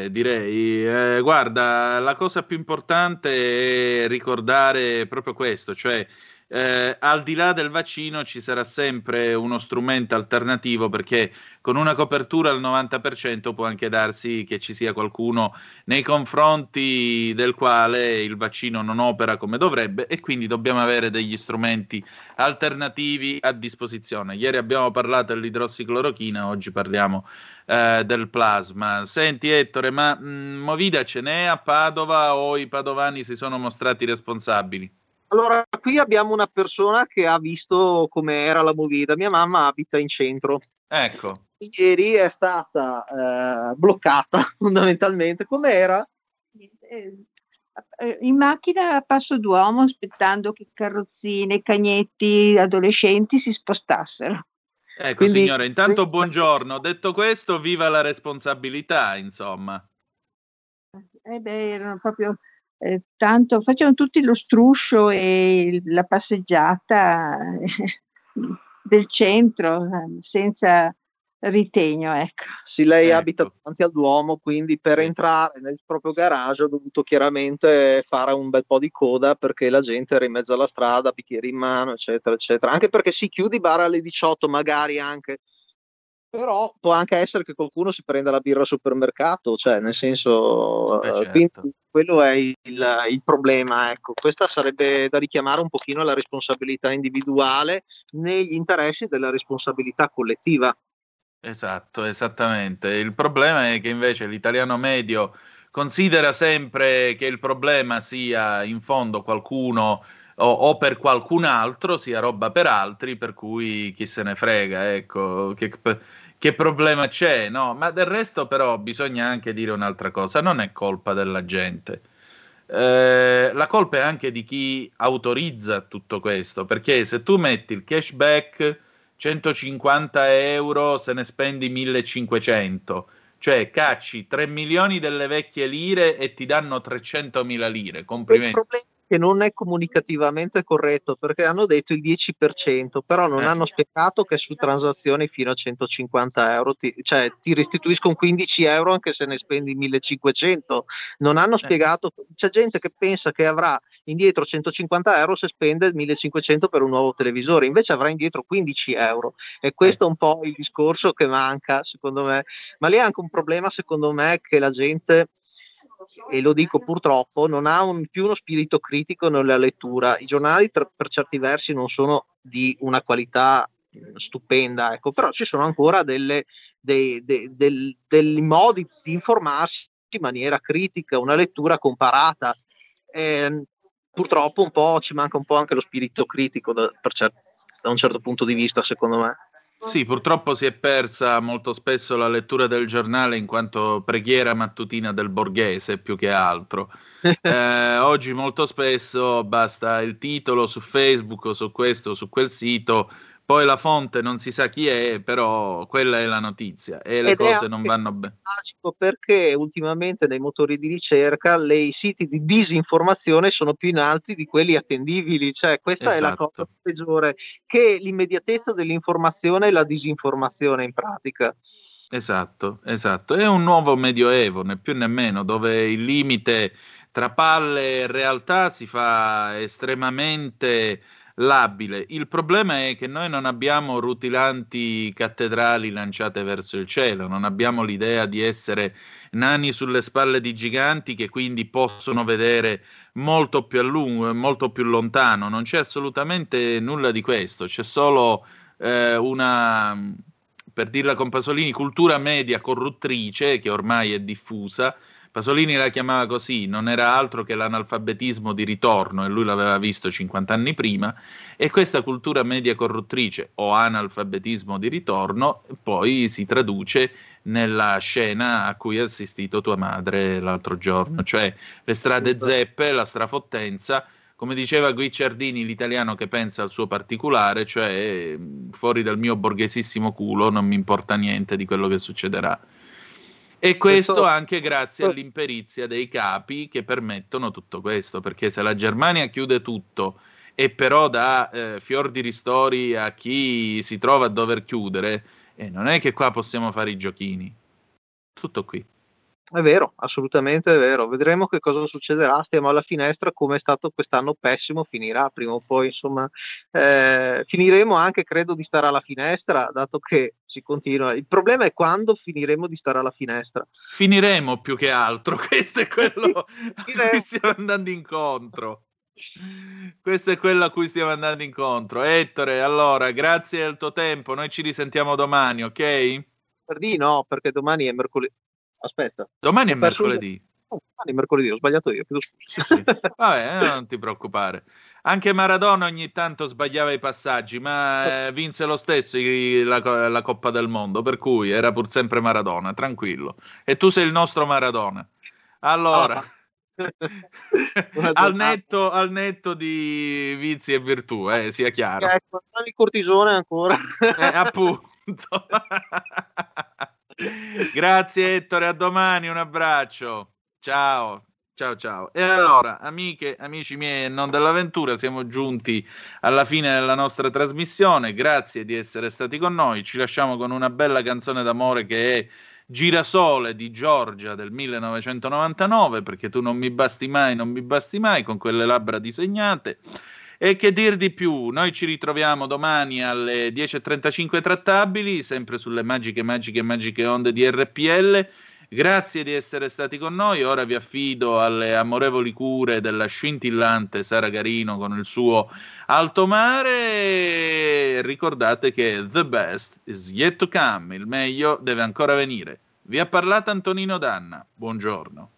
Direi, guarda, la cosa più importante è ricordare proprio questo, cioè al di là del vaccino ci sarà sempre uno strumento alternativo, perché con una copertura al 90% può anche darsi che ci sia qualcuno nei confronti del quale il vaccino non opera come dovrebbe, e quindi dobbiamo avere degli strumenti alternativi a disposizione. Ieri abbiamo parlato dell'idrossiclorochina, oggi parliamo del plasma. Senti Ettore, ma movida ce n'è a Padova, o i padovani si sono mostrati responsabili? Allora, qui abbiamo una persona che ha visto come era la movida. Mia mamma abita in centro. Ecco. Ieri è stata bloccata fondamentalmente. Come era? In macchina a Passo Duomo, aspettando che carrozzine, cagnetti, adolescenti si spostassero. Ecco. Quindi, signore, intanto buongiorno. Detto questo, viva la responsabilità, insomma. Beh, erano proprio tanto, facevano tutti lo struscio e la passeggiata del centro senza ritegno, ecco. Sì, lei abita davanti al Duomo, quindi per entrare nel proprio garage ho dovuto chiaramente fare un bel po' di coda perché la gente era in mezzo alla strada, bicchieri in mano, eccetera, eccetera. Anche perché si chiude i bar alle 18, magari anche. Però può anche essere che qualcuno si prenda la birra al supermercato, cioè nel senso, certo. Quindi quello è il problema, ecco. Questa sarebbe da richiamare un pochino alla responsabilità individuale negli interessi della responsabilità collettiva. Esatto, esattamente. Il problema è che invece l'italiano medio considera sempre che il problema sia in fondo qualcuno o per qualcun altro, sia roba per altri, per cui chi se ne frega, ecco, che problema c'è, no? Ma del resto però bisogna anche dire un'altra cosa, non è colpa della gente, la colpa è anche di chi autorizza tutto questo, perché se tu metti il cashback 150 euro, se ne spendi 1500, cioè cacci 3 milioni delle vecchie lire e ti danno 300.000 lire. Complimenti. Che non è comunicativamente corretto, perché hanno detto il 10%, però non hanno spiegato che su transazioni fino a 150 euro ti restituiscono 15 euro anche se ne spendi 1500. Non hanno spiegato, c'è gente che pensa che avrà indietro 150 euro se spende 1500 per un nuovo televisore, invece avrà indietro 15 euro. E questo è un po' il discorso che manca, secondo me. Ma lì è anche un problema, secondo me, che la gente, e lo dico purtroppo, non ha più uno spirito critico nella lettura. I giornali per certi versi non sono di una qualità stupenda, ecco, però ci sono ancora dei modi di informarsi in maniera critica, una lettura comparata. Purtroppo un po' ci manca un po' anche lo spirito critico da un certo punto di vista, secondo me. Sì, purtroppo si è persa molto spesso la lettura del giornale in quanto preghiera mattutina del borghese, più che altro. Oggi molto spesso basta il titolo su Facebook o su questo o su quel sito, poi la fonte non si sa chi è, però quella è la notizia e le cose non vanno bene. Perché ultimamente nei motori di ricerca i siti di disinformazione sono più in alto di quelli attendibili, cioè questa è la cosa peggiore, che l'immediatezza dell'informazione e la disinformazione in pratica. Esatto, è un nuovo medioevo, né più né meno, dove il limite tra palle e realtà si fa estremamente labile. Il problema è che noi non abbiamo rutilanti cattedrali lanciate verso il cielo, non abbiamo l'idea di essere nani sulle spalle di giganti che quindi possono vedere molto più a lungo e molto più lontano. Non c'è assolutamente nulla di questo, c'è solo una, per dirla con Pasolini, cultura media corruttrice che ormai è diffusa. Pasolini la chiamava così, non era altro che l'analfabetismo di ritorno, e lui l'aveva visto 50 anni prima, e questa cultura media corruttrice o analfabetismo di ritorno poi si traduce nella scena a cui ha assistito tua madre l'altro giorno, cioè le strade zeppe, la strafottenza, come diceva Guicciardini, l'italiano che pensa al suo particolare, cioè fuori dal mio borghesissimo culo non mi importa niente di quello che succederà. E questo anche grazie all'imperizia dei capi che permettono tutto questo, perché se la Germania chiude tutto e però dà fior di ristori a chi si trova a dover chiudere, non è che qua possiamo fare i giochini. Tutto qui. È vero, assolutamente è vero. Vedremo che cosa succederà, stiamo alla finestra, come è stato quest'anno pessimo, finirà prima o poi, insomma. Finiremo anche, credo, di stare alla finestra, dato che si continua. Il problema è quando finiremo di stare alla finestra. Finiremo, più che altro, questo è quello a cui stiamo andando incontro. Ettore, allora, grazie del tuo tempo, noi ci risentiamo domani, ok? Perché domani è mercoledì. Aspetta, domani è mercoledì. Domani è mercoledì, ho sbagliato io, chiedo scusa. Sì. Vabbè, non ti preoccupare. Anche Maradona ogni tanto sbagliava i passaggi, ma vinse lo stesso la Coppa del Mondo, per cui era pur sempre Maradona, tranquillo. E tu sei il nostro Maradona. Allora, Al netto di vizi e virtù, sia chiaro. Ecco, il cortisone ancora. Appunto. Grazie Ettore, a domani, un abbraccio. Ciao. Ciao ciao. E allora, amiche, amici miei e non dell'avventura, siamo giunti alla fine della nostra trasmissione. Grazie di essere stati con noi. Ci lasciamo con una bella canzone d'amore che è Girasole di Giorgia del 1999, perché tu non mi basti mai, non mi basti mai, con quelle labbra disegnate. E che dir di più, noi ci ritroviamo domani alle 10:35 trattabili, sempre sulle magiche onde di RPL. Grazie di essere stati con noi, ora vi affido alle amorevoli cure della scintillante Sara Garino con il suo Alto Mare. Ricordate che the best is yet to come, il meglio deve ancora venire. Vi ha parlato Antonino Danna, buongiorno.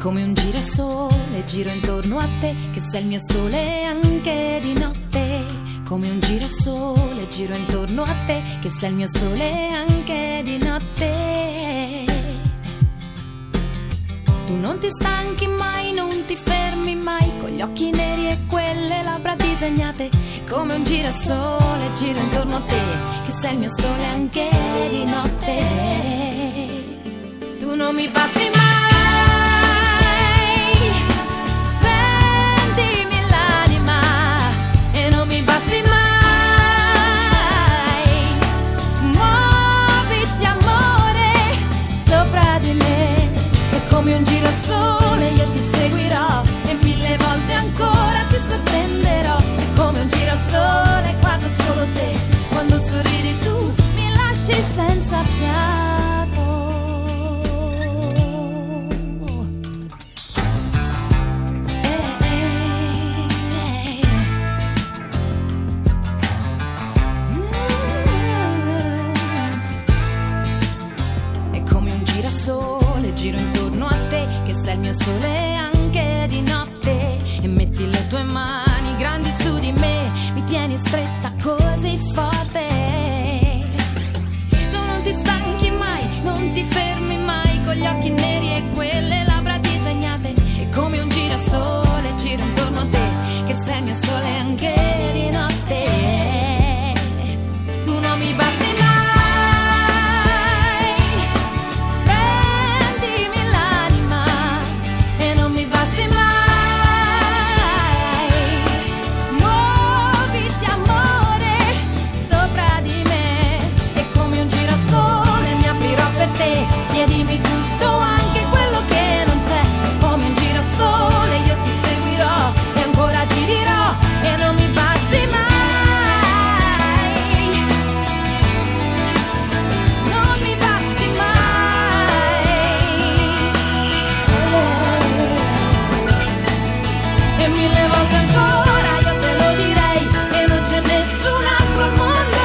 Come un girasole giro intorno a te, che sei il mio sole anche di notte. Come un girasole giro intorno a te, che sei il mio sole anche di notte. Tu non ti stanchi mai, non ti fermi mai, con gli occhi neri e quelle labbra disegnate. Come un girasole giro intorno a te, che sei il mio sole anche di notte. Tu non mi basti mai, senza fiato, È come un girasole, giro intorno a te, che sei il mio sole anche di notte. E metti le tue mani grandi su di me, mi tieni stretta così forte. Non ti stanchi mai, non ti fermi mai, con gli occhi neri e quelle labbra disegnate. E come un girasole giro intorno a te, che sei il mio sole anche di notte. Tu non mi basti mai, prendimi l'anima, e non mi basti mai, muoviti amore sopra di me. Te, chiedimi tutto, anche quello che non c'è. Come un girasole io ti seguirò e ancora ti dirò che non mi basti mai, non mi basti mai, e mille volte ancora io te lo direi, che non c'è nessun altro al mondo.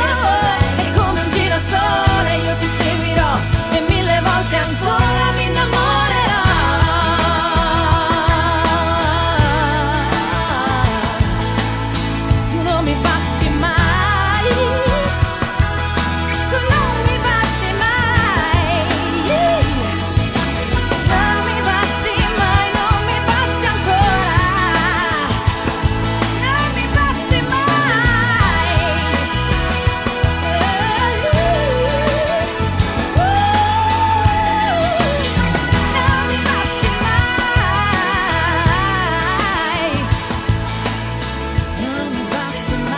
E come un girasole io ti seguirò e mille volte ancora mi innamorerò. Tu non mi basti mai, tu non mi basti mai, non mi basti mai, non mi basti ancora, non mi basti mai. Non mi basti mai, non mi basti mai.